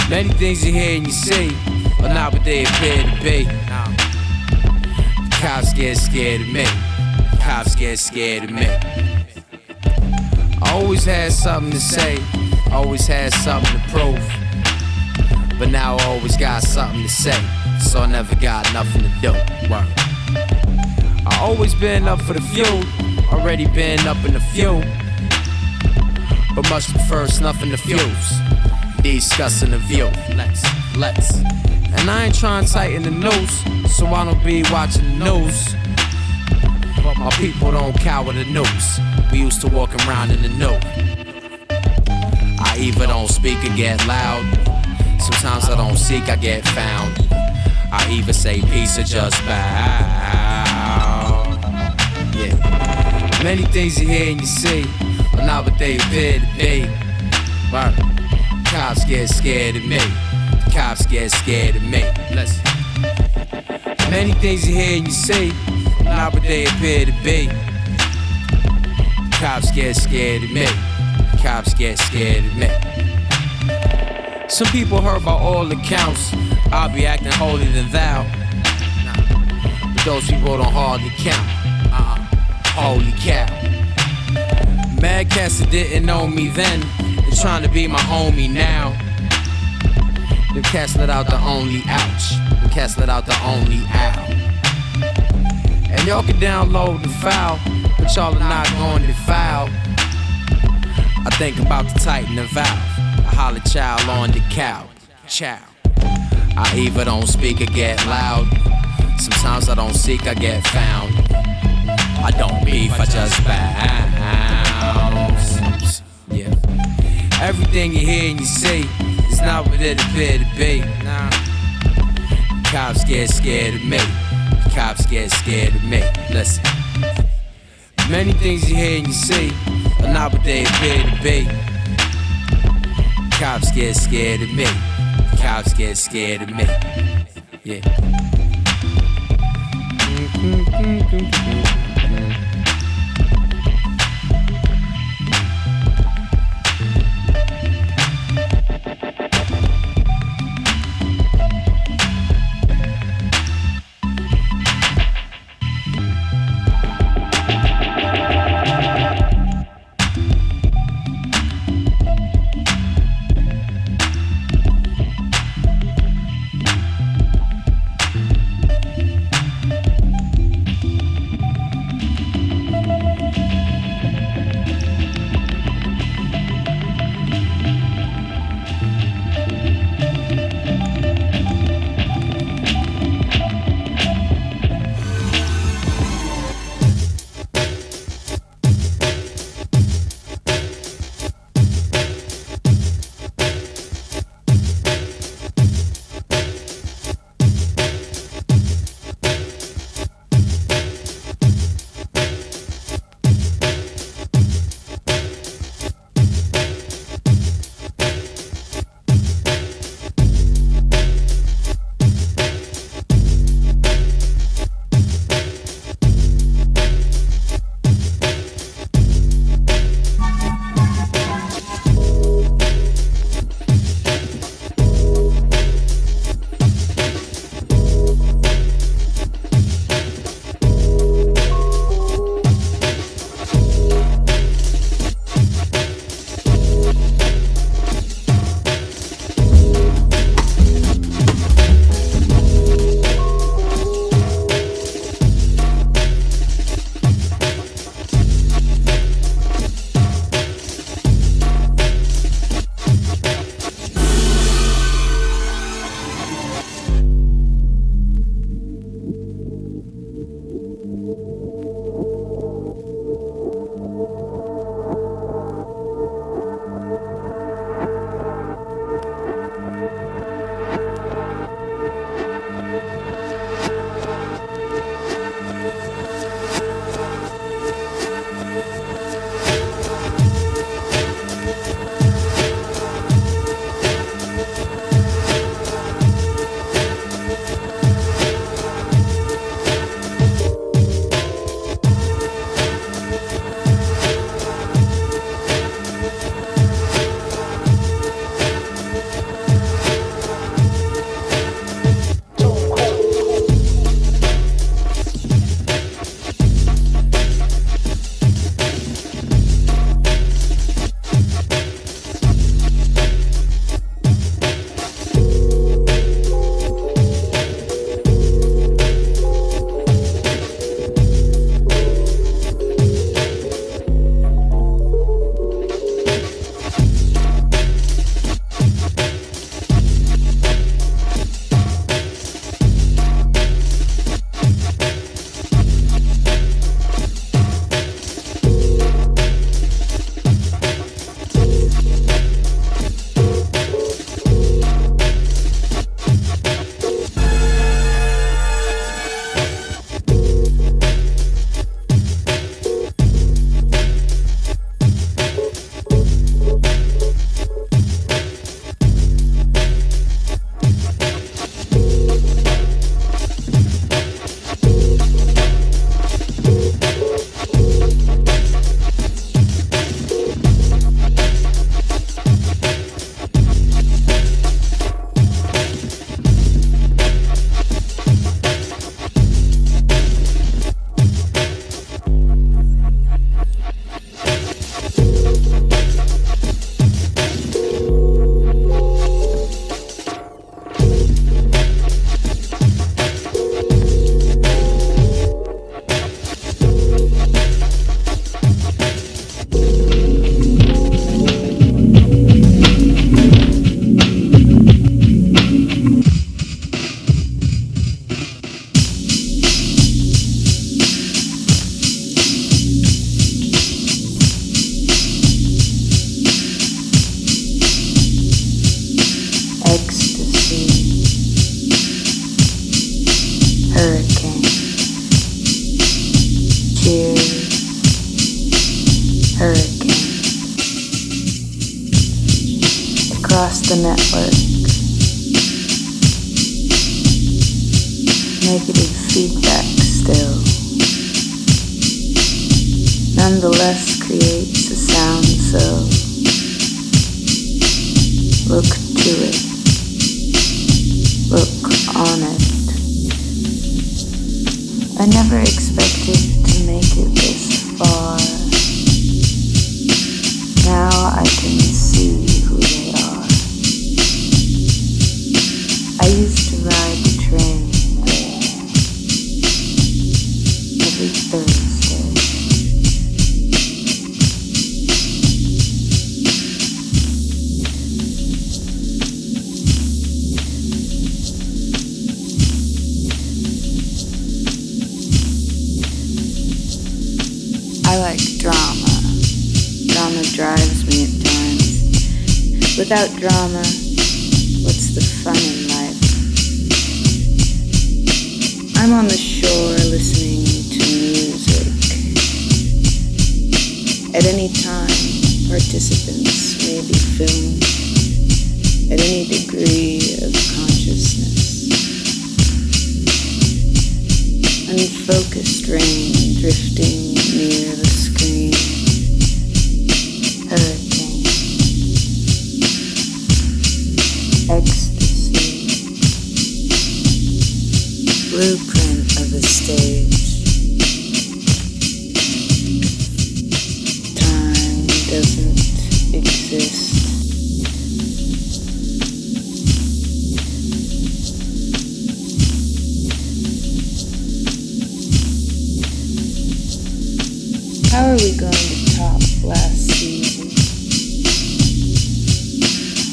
Many things you hear and you see, but not what they appear to be. Cops get scared of me. Cops get scared of me. I always had something to say, always had something to prove. But now I always got something to say, so I never got nothing to do. Word. I always been up for the few. Already been up in the few, but much prefers nothing to fuse. Discussing the view, let's, let's. And I ain't trying to tighten the noose, so I don't be watching the news. But my people don't cower the news. We used to walk around in the nude. I either don't speak or get loud. Sometimes I don't seek, I get found. I either say peace or just bow. Yeah. Many things you hear and you see, but not what they appear to be. Word. Cops get scared of me. The cops get scared of me. Listen. Many things you hear and you see, but not what they appear to be. The Cops get scared of me. Cops get scared of me. Some people heard by all accounts I'll be acting holier than thou. But those who wrote on hardly count. Uh-uh. Holy cow. Mad cats that didn't know me then and trying to be my homie now. Them cats let out the only ouch. Them cats let out the only ow. And y'all can download the file, but y'all are not going to foul. I think I'm about to tighten the valve. I holler child on the cow. Chow. I either don't speak or get loud. Sometimes I don't seek, I get found. I don't beef, I just bounce. Yeah. Everything you hear and you see, it's not what it appeared to be. Nah. Cops get scared of me. Cops get scared of me. Listen. Many things you hear and you see are not what they appear to be. Cops get scared of me. Cops get scared of me. Yeah. Mm-hmm. trust the network. Negative feedback still nonetheless creates a sound, so look to it, look on it. I never expected to make it this far. Now I can see who they are. I used to ride the train every Thursday. I like drama. Drama drives me at times. Without drama, what's the fun in life? I'm on the shore listening to music. At any time, participants may be filmed at any degree of consciousness. Unfocused rain drifting near the screen. Hurricane, ecstasy, blueprint of the stage, time doesn't exist. How are we going to top last?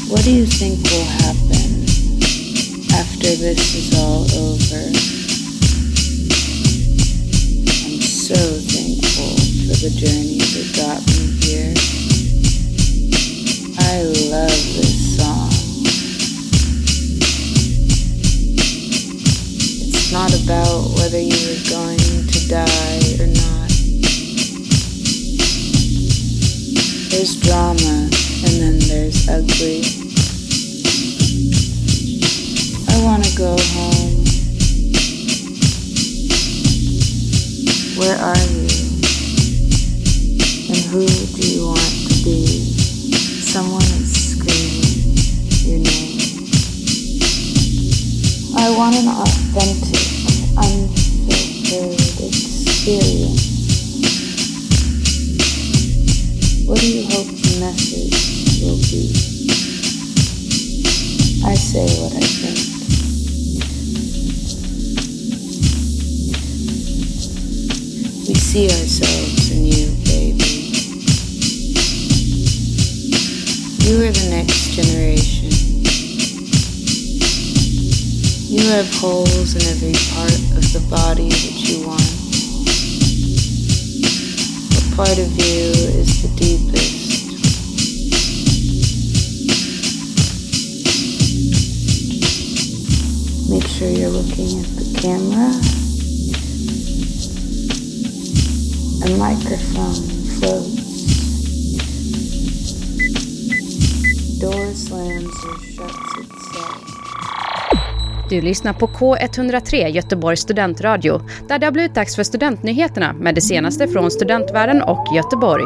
What do you think will happen after this is all over? I'm so thankful for the journey that got me here. I love this song. It's not about whether you were going to die or not. There's drama. And then there's ugly. I wanna go home. Where are you? And who do you want to be? Someone is screaming your name. I want an authentic, unfiltered experience. What do you hope the message will be? I say what I think. We see ourselves in you, baby. You are the next generation. You have holes in every part of the body that you want. What part of you is the deepest? Make sure you're looking at the camera. A microphone floats. Door slams or shuts itself. Du lyssnar på K ett noll tre, Göteborgs studentradio, där det har blivit dags för studentnyheterna med det senaste från studentvärlden och Göteborg.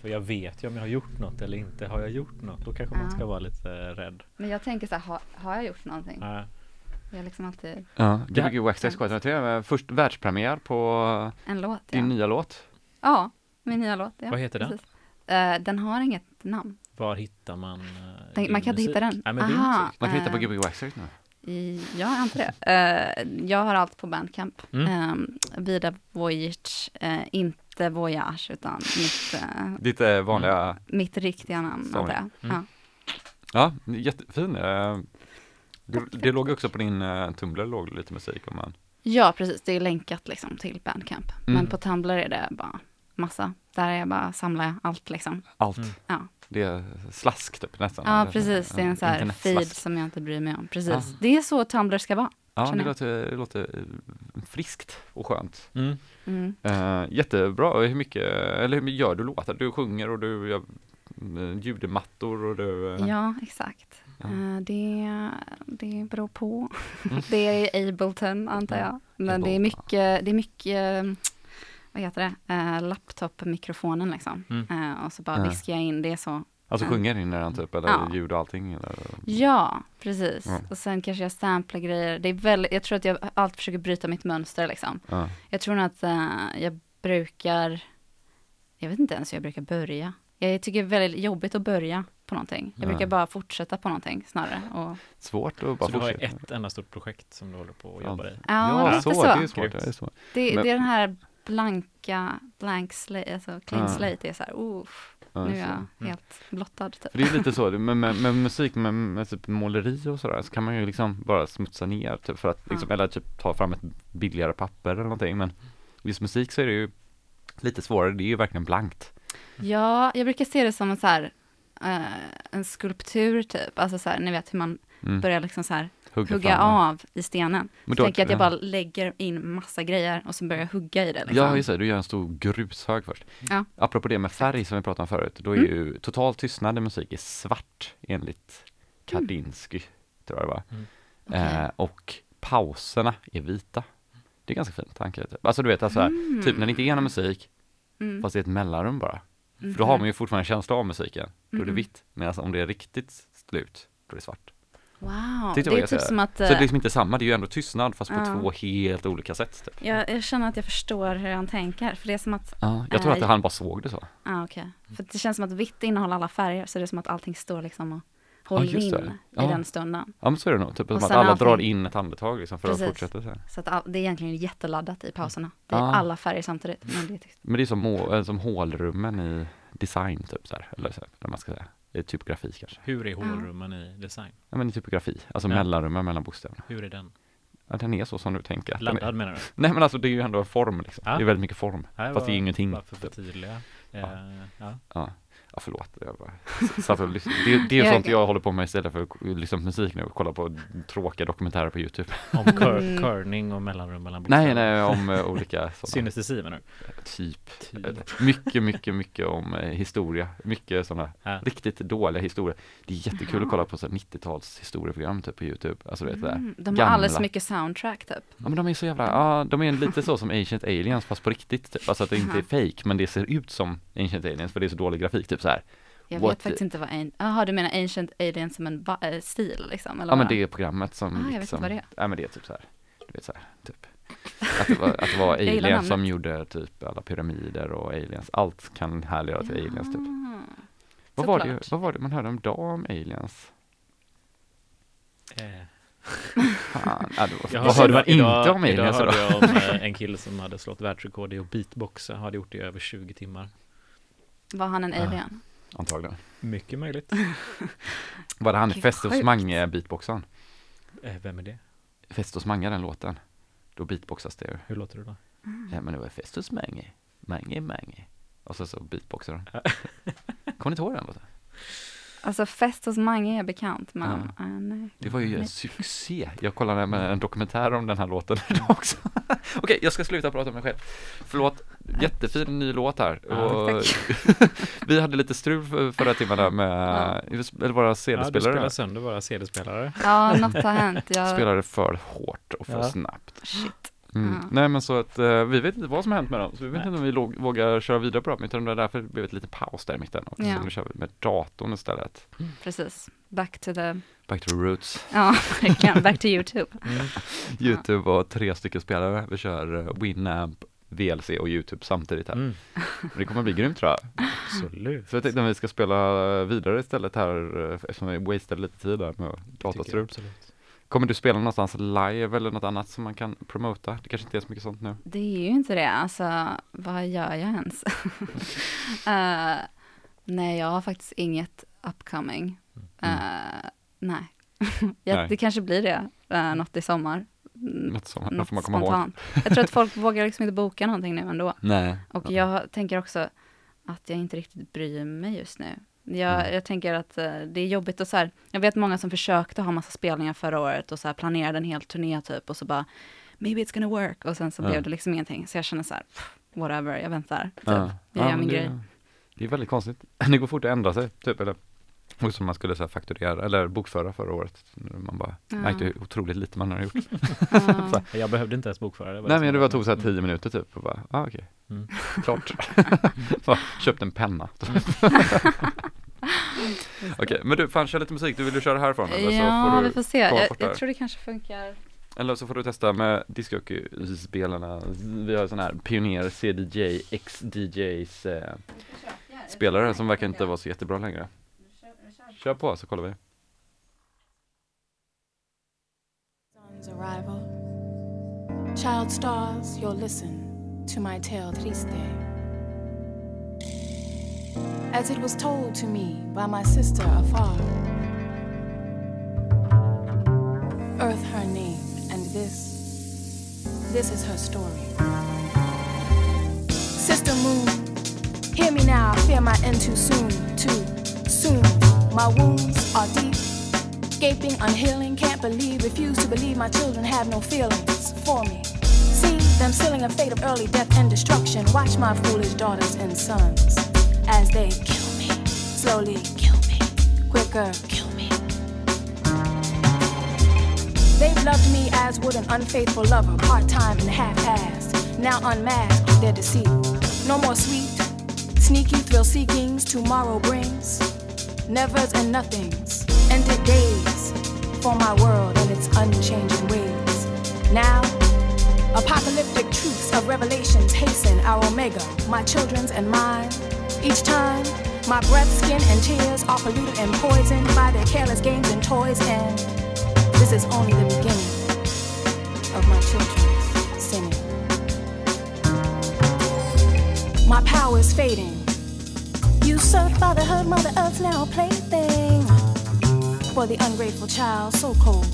För jag vet ju om jag har gjort något eller inte. Har jag gjort något? Då kanske ja. man ska vara lite rädd. Men jag tänker så här, har, har jag gjort någonting? Ja. Jag liksom alltid... Ja, G B G Wax Trax K ett noll tre. Först världspremiär på... En låt, ja. Din nya låt. Ja, min nya låt, ja. Vad heter den? Uh, den har inget namn. Var hittar man... Uh, den, man kan inte hitta den. Nej, men Aha, man kan uh, hitta på G B G Wax Trax nu. I, ja, jag antar det. Uh, jag har allt på Bandcamp. Mm. Um, Vida Vojić, uh, inte Voyage, utan mitt... Uh, Ditt uh, vanliga... Uh, mitt riktiga namn, antar jag. Mm. Uh. Ja, jättefin. Uh, det, det låg också på din uh, Tumblr, låg lite musik om man... Ja, precis. Det är länkat liksom till Bandcamp. Mm. Men på Tumblr är det bara massa. Där är jag bara samlar allt liksom. Allt? Mm. Ja. Det är slask typ nästan. Ja, precis. Det är en sån här feed som jag inte bryr mig om. Precis. Ah. Det är så Tumblr ska vara. Ja, det låter, det låter friskt och skönt. Mm. Mm. Uh, jättebra. Hur mycket, eller hur gör du låtar? Du sjunger och du gör ljudmattor och du... Uh... Ja, exakt. Ja. Uh, det, det beror på. Mm. Det är Ableton, antar jag. Men Ableton. Det är mycket... Det är mycket vad heter det? Uh, laptop-mikrofonen liksom. Mm. Uh, och så bara mm. viskar jag in det så. Alltså uh, sjunger in den typ, eller ja. ljud och allting? Eller? Ja, precis. Mm. Och sen kanske jag samplar grejer. Det är väl, jag tror att jag alltid försöker bryta mitt mönster liksom. Mm. Jag tror att uh, jag brukar, jag vet inte ens hur jag brukar börja. Jag tycker det är väldigt jobbigt att börja på någonting. Jag brukar bara fortsätta på någonting snarare. Och... Svårt att bara fortsätta. Så du har ett enda stort projekt som du håller på att jobba i? Ja, ja, ja så, så. Det är svårt. Det är, svårt. Det, Men... det är den här... blanka, blank slate, alltså clean ah. slate är så här, uff, ah, nu är jag så. helt mm. blottad. Typ. Det är lite så, med, med, med musik, med, med typ måleri och sådär, så kan man ju liksom bara smutsa ner, typ, för att, ah. liksom, eller typ ta fram ett billigare papper eller någonting, men just musik så är det ju lite svårare, det är ju verkligen blankt. Ja, jag brukar se det som en så här, uh, en skulptur typ, alltså så här, ni vet hur man mm. börjar liksom så här, Hugga, hugga av i stenen. Så då tänker jag att jag bara lägger in massa grejer och så börjar jag hugga i det. Liksom. Ja, just det. Du gör en stor grushög först. Ja. Apropå det med färg som vi pratade om förut. Då är mm. ju total tystnad i musik är svart enligt Kandinsky, mm. tror jag det var. Mm. Okay. Eh, och pauserna är vita. Det är ganska fint tanke. Typ. Alltså du vet, alltså, mm. typ när det inte är någon musik, mm. fast det är ett mellanrum bara. Mm. För då har man ju fortfarande en känsla av musiken. Då är det mm. vitt. Medan alltså, om det är riktigt slut, då är det svart. Wow, det är typ som att... Så det är liksom inte samma, det är ju ändå tystnad fast på uh, två helt olika sätt. Typ. Jag, jag känner att jag förstår hur han tänker, för det är som att... Uh, jag tror uh, att han bara såg det så. Ja, uh, okej. Okay. För det känns som att vitt innehåller alla färger, så det är som att allting står liksom och håller uh, in uh, i uh, den stunden. Ja, men så är det nog. Typ och som att alla allting... drar in ett handetag liksom, för Precis. att fortsätta sen. Så att all, det är egentligen jätteladdat i pauserna. Det är uh. alla färger samtidigt. Men det är, men det är som, må, som hålrummen i design, typ så här, eller så här, vad man ska säga. Typografi kanske. Hur är hålrummen mm. i design? Ja, men i typografi. Alltså ja. mellanrummen mellan bokstäverna. Hur är den? Ja, den är så som du tänker. Laddad är... menar du? Nej, men alltså det är ju ändå en form liksom. Ja. Det är väldigt mycket form. Nej, fast det är ingenting. Varför för tydliga? Ja. Uh, ja. ja. Ja, förlåt. Jag bara... så, för, det, det är ju sånt jag håller på med istället för liksom, musik nu. Kolla på tråkiga dokumentärer på YouTube. Om kör- körning och mellanrum mellan bokstäver. Nej, nej, om uh, olika... Synestesi menar du? Typ. typ. Mycket, mycket, mycket om uh, historia. Mycket sådana ja. riktigt dåliga historier. Det är jättekul ja. att kolla på sådana nittio-tals historieprogram typ, på YouTube. Alltså, du vet, mm, där. De gamla. Har alldeles mycket soundtrack typ. Ja, men de är så jävla... Ja, de är lite så som Ancient Aliens fast på riktigt. Typ. Alltså att det inte är fake, men det ser ut som Ancient Aliens för det är så dålig grafik typ. Så här, jag vet faktiskt inte vad en... Jaha, du menar Ancient Aliens som en ba- äh, stil liksom? Eller ja, vad? Men det är programmet som... Ah, liksom, jag vet inte vad det är. Ja, men det är typ så här. Du vet så här, typ. Att det var, att det var aliens som gjorde typ alla pyramider och aliens. Allt kan härleda till ja. aliens typ. Vad var, det, vad var det man hörde om dag om aliens? Eh... Fan, ja, var, jag vad hörde man inte idag, om aliens? Idag hörde jag om en kille som hade slått världsrekord i att beatboxa. Hade gjort det i över tjugo timmar. Var han en alien? Ja, antagligen. Mycket möjligt. Var det han i Festus Mange beatboxaren? Eh, vem är det? Festus Mange, den låten. Då beatboxas det. Hur låter det då? Mm. Ja, men det var Festus Mange. Mange, Mange. Och så, så beatboxar den. Kommer ni inte ihåg den låten? Alltså Festus Mange är bekant, men... Ja. Uh, nej. Det var ju en succé. Jag kollade med en dokumentär om den här låten också. Okej, okay, jag ska sluta prata om mig själv. Förlåt, jättefin ny låt här. Ja, och vi hade lite strul för, förra timmarna med ja. våra C D-spelare. Ja, du spelade sönder våra C D-spelare. Ja, något har hänt. Jag... Spelade för hårt och för ja. snabbt. Shit. Mm. Mm. Nej, men så att uh, vi vet inte vad som har hänt med dem. Så vi vet Nej. inte om vi låg, vågar köra vidare på dem. Utan det därför blev det lite paus där i mitten. Och yeah. så nu kör vi med datorn istället. Mm. Precis. Back to the... Back to the roots. Ja, verkligen. Back to YouTube. Mm. YouTube och tre stycken spelare. Vi kör Winamp, V L C och YouTube samtidigt här. Mm. Det kommer bli grymt, tror jag. Absolut. Så jag tänkte att vi ska spela vidare istället här. Eftersom vi wastade lite tid där med datastrul. Kommer du spela någonstans live eller något annat som man kan promota? Det kanske inte är så mycket sånt nu. Det är ju inte det. Alltså, vad gör jag ens? uh, nej, jag har faktiskt inget upcoming. Uh, mm. Nej. ja, nej. Det kanske blir det. Uh, något i sommar. Något sommar, något får man komma spontant. Ihåg. jag tror att folk vågar liksom inte boka någonting nu ändå. Nej. Och ja. jag tänker också att jag inte riktigt bryr mig just nu. Jag, mm. jag tänker att uh, det är jobbigt och så här, jag vet många som försökte ha massa spelningar förra året och så här planerade en hel turné typ och så bara, maybe it's gonna work och sen så mm. blev det liksom ingenting. Så jag känner så här, whatever, jag väntar. Typ. Mm. Jag gör ja, min det, grej. Det är väldigt konstigt. Det går fort att ändra sig, typ, eller och som man skulle så här fakturera eller bokföra förra året. Man bara ja. märkte hur otroligt lite man har gjort. Ja. jag behövde inte ens bokföra det. Nej, men det var tog så här tio mm. minuter typ. Och bara, ah, okej. Okay. Mm. Klart. så, köpt en penna. okej, okay, men du, fan, kör lite musik. Du vill ju köra härifrån. Eller? Ja, så får du vi får se. Jag, jag tror det kanske funkar. Eller så får du testa med discjockeyspelarna. Vi har sån här Pioneer C D J, X D Js eh, spelare som verkar inte vara så jättebra längre. Kör på så kollar vi. Sun's arrival. Child stars, you'll listen to my tale triste. As it was told to me by my sister afar. Earth her name, and this, this is her story. Sister Moon, hear me now, fear my end too soon, too soon. My wounds are deep, gaping, unhealing, can't believe, refuse to believe my children have no feelings for me. See them sealing a fate of early death and destruction. Watch my foolish daughters and sons as they kill me, slowly kill me, quicker kill me. They've loved me as would an unfaithful lover, part-time and half-assed, now unmasked their deceit. No more sweet, sneaky thrill seekings tomorrow brings. Nevers and nothings, ended days for my world and its unchanging ways. Now, apocalyptic truths of revelations hasten our omega, my children's and mine. Each time, my breath, skin, and tears are polluted and poisoned by their careless games and toys, and this is only the beginning of my children's sinning. My power is fading. Usurped fatherhood, mother earth's now a plaything for the ungrateful child, so cold,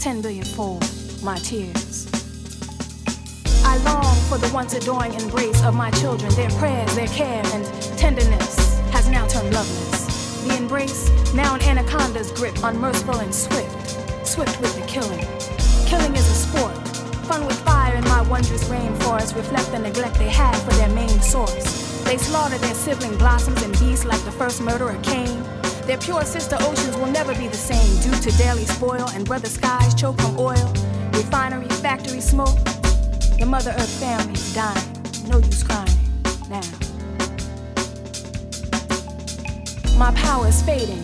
ten billion fold my tears. I long for the once adoring embrace of my children, their prayers, their care and tenderness has now turned loveless. The embrace, now an anaconda's grip, unmerciful and swift, swift with the killing. Killing is a sport, fun with fire in my wondrous rainforest, reflect the neglect they had for their main source. They slaughter their sibling blossoms and beasts like the first murderer Cain. Their pure sister oceans will never be the same due to daily spoil and brother skies choke from oil, refinery, factory smoke. The mother earth family's dying, no use crying now. My power is fading.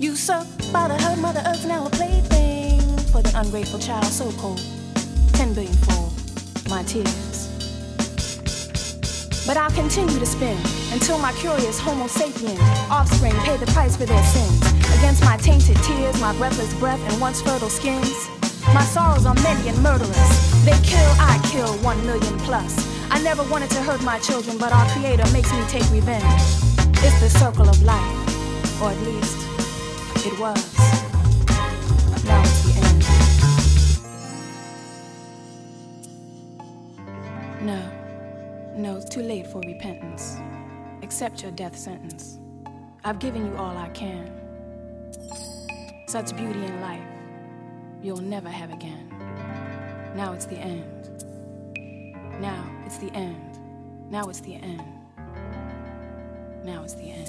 Usurped fatherhood, mother earth now a plaything for the ungrateful child, so cold, ten billion fold my tears. But I'll continue to spin until my curious Homo sapien offspring pay the price for their sins. Against my tainted tears, my breathless breath, and once fertile skins. My sorrows are many and murderous. They kill, I kill, one million plus. I never wanted to hurt my children, but our creator makes me take revenge. It's the circle of life, or at least it was. Now it's the end. No. No, it's too late for repentance. Accept your death sentence. I've given you all I can. Such beauty in life, you'll never have again. Now it's the end. Now it's the end. Now it's the end. Now it's the end.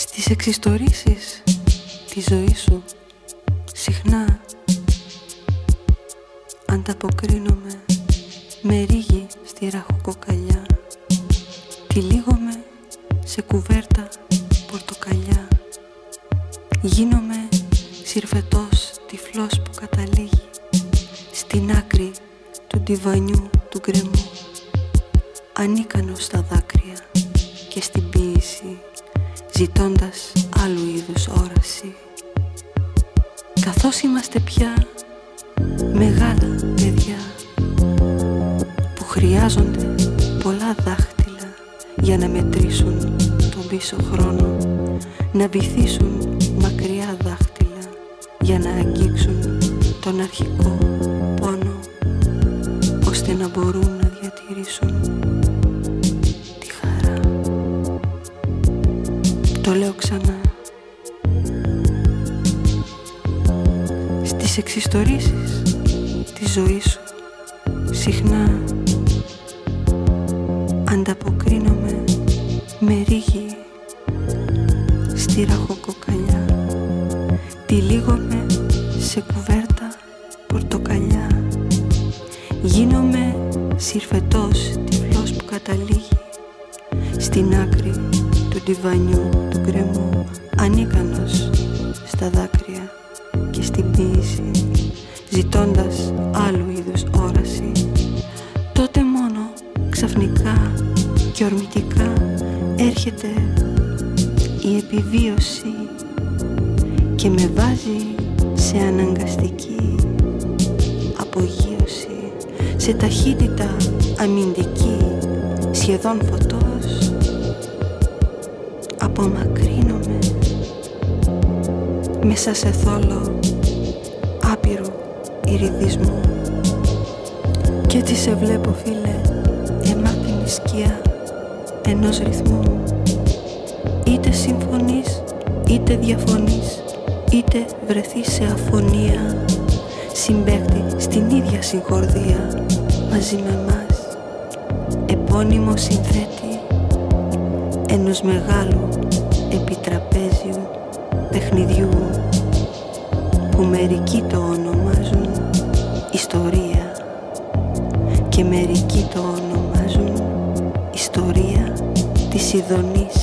Στις εξιστορήσεις τη ζωή σου, συχνά ανταποκρίνομαι με ρίγη στη ραχοκοκαλιά. Τυλίγομαι σε κουβέρτα πορτοκαλιά. Γίνομαι συρβετός τυφλός που καταλήγει στην άκρη του ντιβανιού του γκρεμού. Ανίκανος στα δάκρυα και στην ποίηση, ζητώντας άλλου είδους όραση. Καθώς είμαστε πια μεγάλα παιδιά που χρειάζονται πολλά δάχτυλα για να μετρήσουν τον πίσω χρόνο, να βυθίσουν μακριά δάχτυλα για να αγγίξουν τον αρχικό πόνο, ώστε να μπορούν να διατηρήσουν. Το λέω ξανά. Στις εξιστορήσεις της ζωής σου συχνά ανταποκρίνομαι με ρίγη στη ραχοκοκαλιά. Τυλίγομαι σε κουβέρτα πορτοκαλιά. Γίνομαι συρφετός φετός τυφλός που καταλήγει στην άκρη του ντιβανιού του γκρεμού, ανίκανος στα δάκρυα και στην ποίηση, ζητώντας άλλου είδους όραση. Τότε μόνο ξαφνικά και ορμητικά έρχεται η επιβίωση και με βάζει σε αναγκαστική απογείωση, σε ταχύτητα αμυντική, σχεδόν φωτός. Απομακρύνομαι μέσα σε θόλο άπειρου ηριδισμού. Κι έτσι σε βλέπω, φίλε, αιμάτινη σκιά ενός ρυθμού. Είτε συμφωνείς, είτε διαφωνείς, είτε βρεθείς σε αφωνία, συμπαίκτη στην ίδια συγχορδία μαζί με μας, επώνυμο συνθέτη ενός μεγάλου επιτραπέζιου παιχνιδιού που μερικοί το ονομάζουν ιστορία και μερικοί το ονομάζουν ιστορία της ειδονής.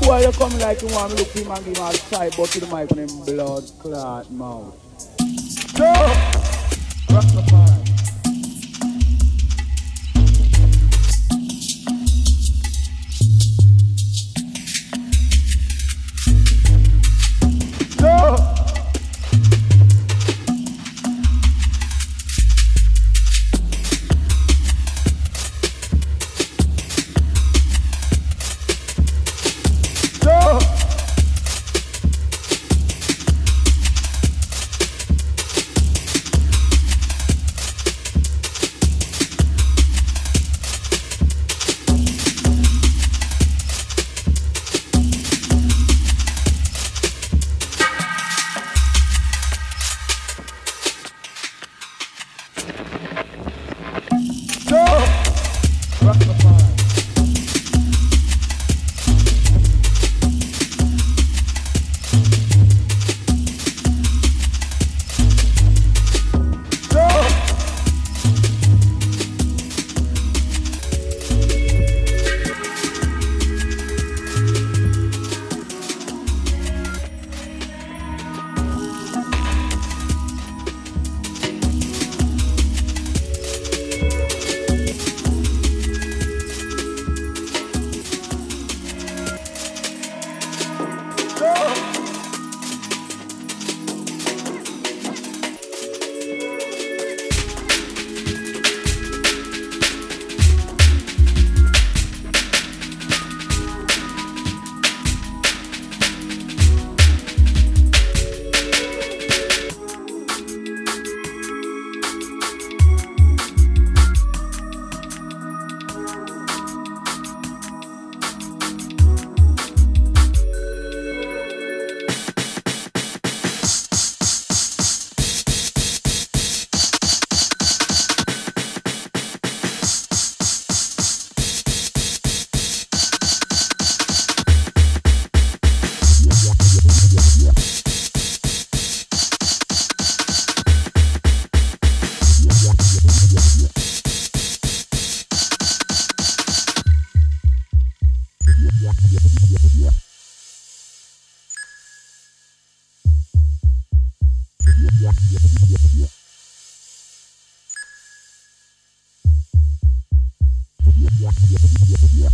That boy you come like you want me look him and give him all side but to the mic on him blood clot mouth. So rock the fire. Yeah.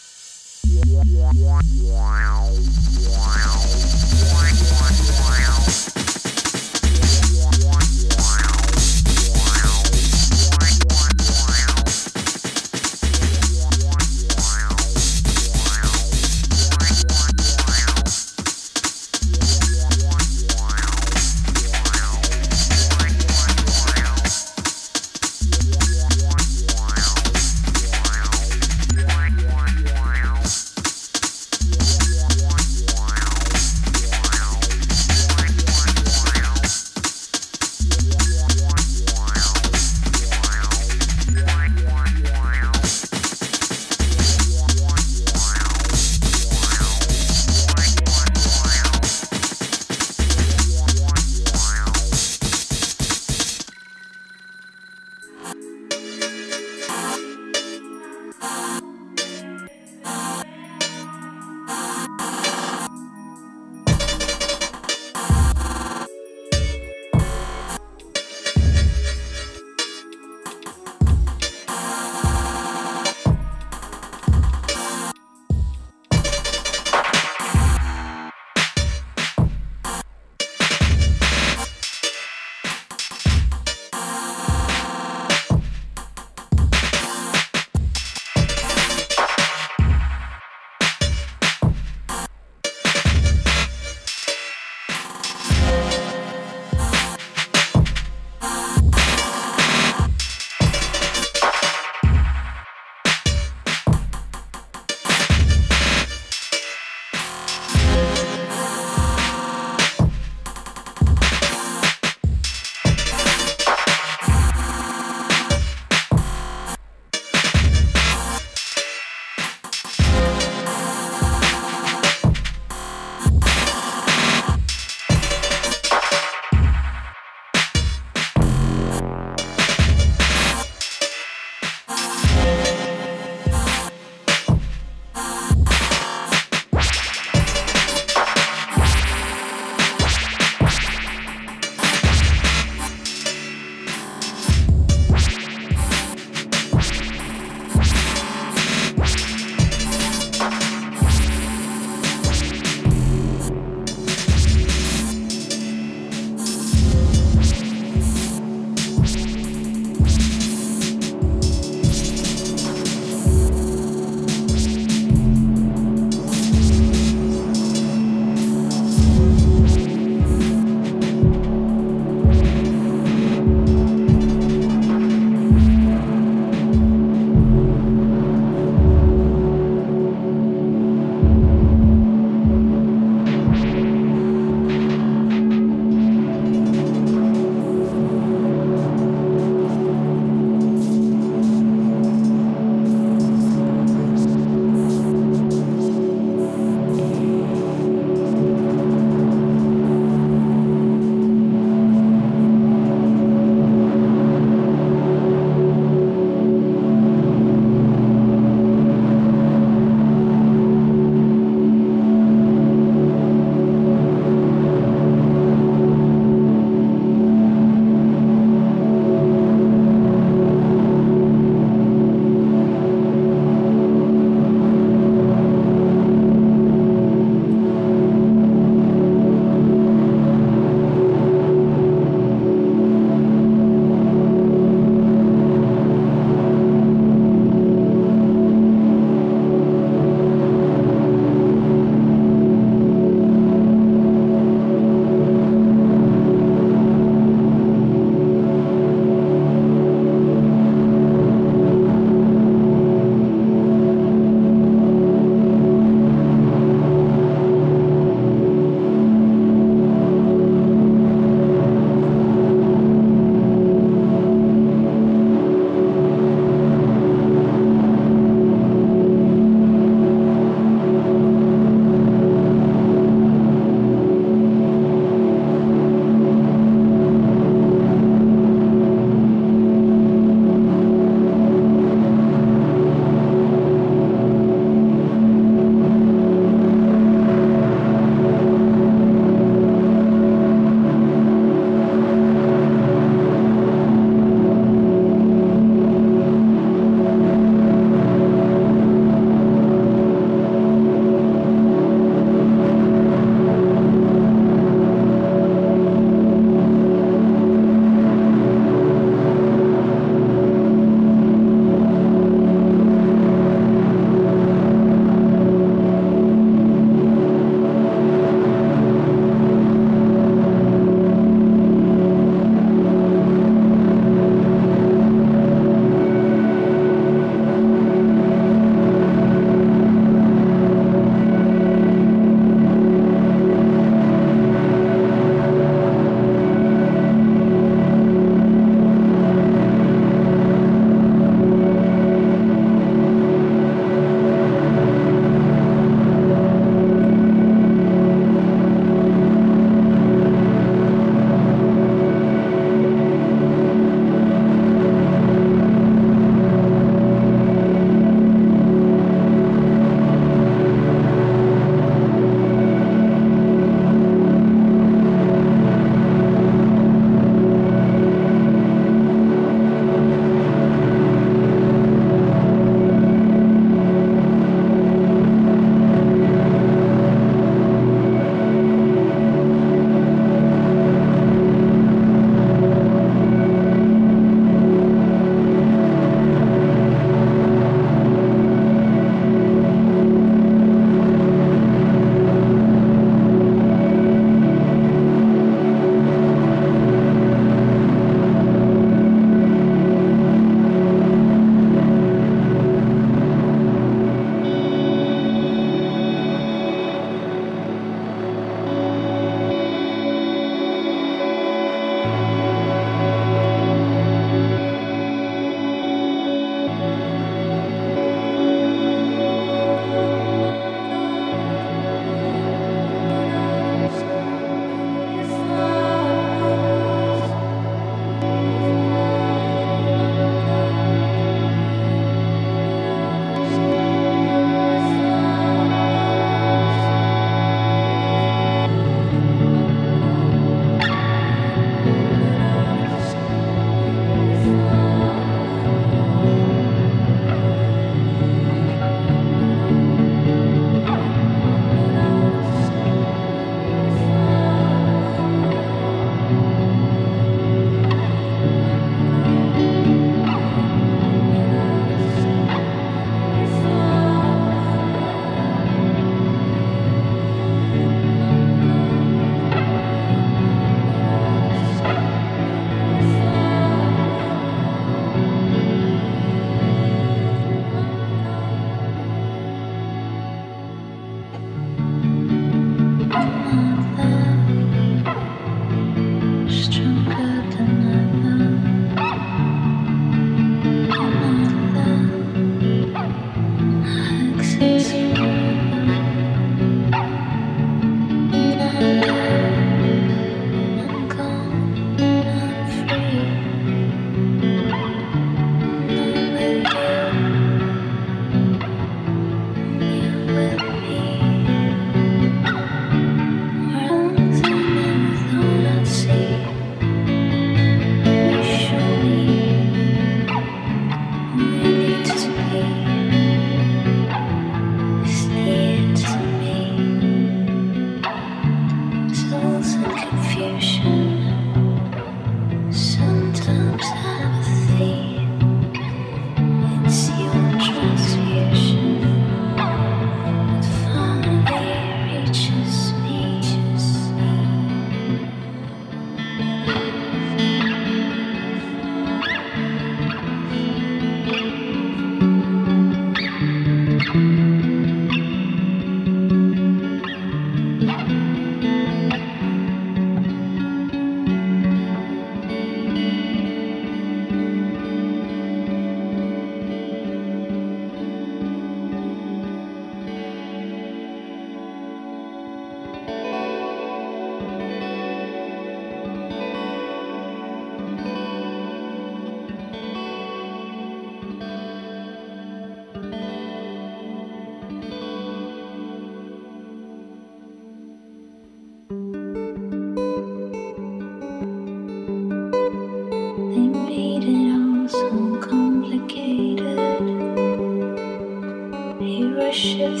G B G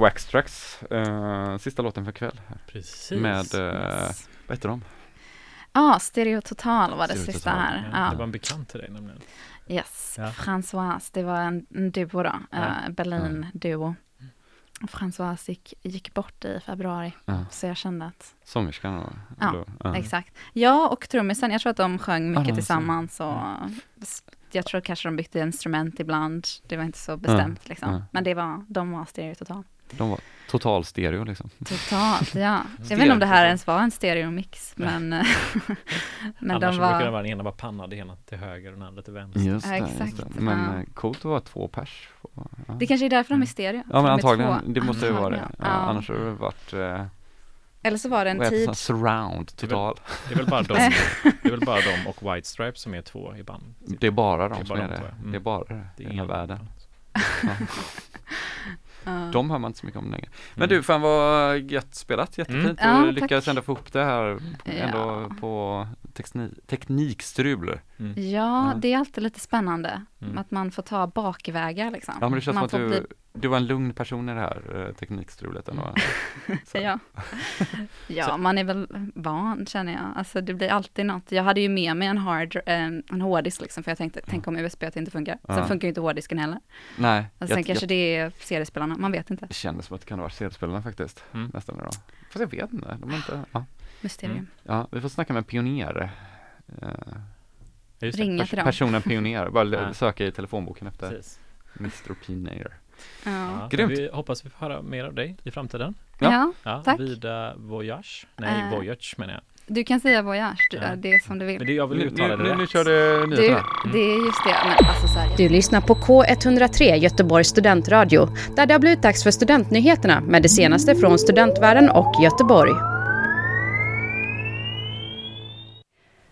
Wax Trax, uh, sista låten för kväll här. Precis. Med, uh, yes. vad heter de? Ja, ah, Stereototal var det Stereototal. Sista här. Ja, ah. Det var en bekant till dig nämligen. Yes, ja. François, det var en, en duo då, ja. uh, Berlin-duo. François gick, gick bort i februari. Ja. Så jag kände att... Sångerskan var... Ja, ja, exakt. Ja, och trummisen. Jag tror att de sjöng mycket ah, tillsammans. Och ja. Jag tror kanske de bytte instrument ibland. Det var inte så bestämt ja. liksom. Ja. Men det var, de var stereototal. De var total stereo liksom. Totalt, ja. Jag vet inte om det här ens var en stereomix. Men, men annars de var... brukar det vara den ena bara pannade ena till höger och den andra till vänster. Just det, ja, exakt. Just det. Men ja. Coolt var två pers. Ja. Det kanske är därför de är stereo. Ja, men de antagligen. Det måste ju vara det. Ja, ja. Annars har det varit... Eh... Eller så var det en vad tid... surround total. Det är väl bara de, det är väl bara de och White Stripes som är två i band. Det är bara de som är det. Mm. Det är bara det. Det är hela världen. Uh. De har man inte så mycket om längre. Men mm. du, fan vad gött spelat. Jättefint. Mm. Ja, lyckades tack. Ändå få ihop det här på, ja. ändå på tekni- teknikstrul. Mm. Ja, mm. det är alltid lite spännande. Mm. Att man får ta bakvägar liksom. Ja, men det känns man som att du, bli... du var en lugn person i det här eh, teknikstrulet ändå. ja. ja, man är väl van känner jag. Alltså det blir alltid något. Jag hade ju med mig en, hard, eh, en hårddisk liksom. För jag tänkte, ja. tänk om U S B att det inte funkar. Ja. Sen funkar ju inte hårddisken heller. Nej. Och sen jag, kanske jag... det är seriespelarna, man vet inte. Det kändes som att det kan vara seriespelarna faktiskt. Mm. Nästan idag. Fast jag vet inte. De inte ja. Mysterium. Mm. Ja, vi får snacka med pionerer. Uh. Ringa till dem. Personen pionerer. Bara söka i telefonboken efter precis. mister Pioneer. Ja. Ja, vi hoppas vi får höra mer av dig i framtiden. Ja, ja, ja tack. Vida Vojić. Nej, uh, Voyage menar jag. Du kan säga Voyage, du, ja. det är som du vill. Men det jag vill uttala det. Nu, nu kör du nyheterna. Det är just det. Men alltså, så här, du lyssnar på K ett noll tre, Göteborgs studentradio. Där det har blivit dags för studentnyheterna med det senaste från studentvärlden och Göteborg.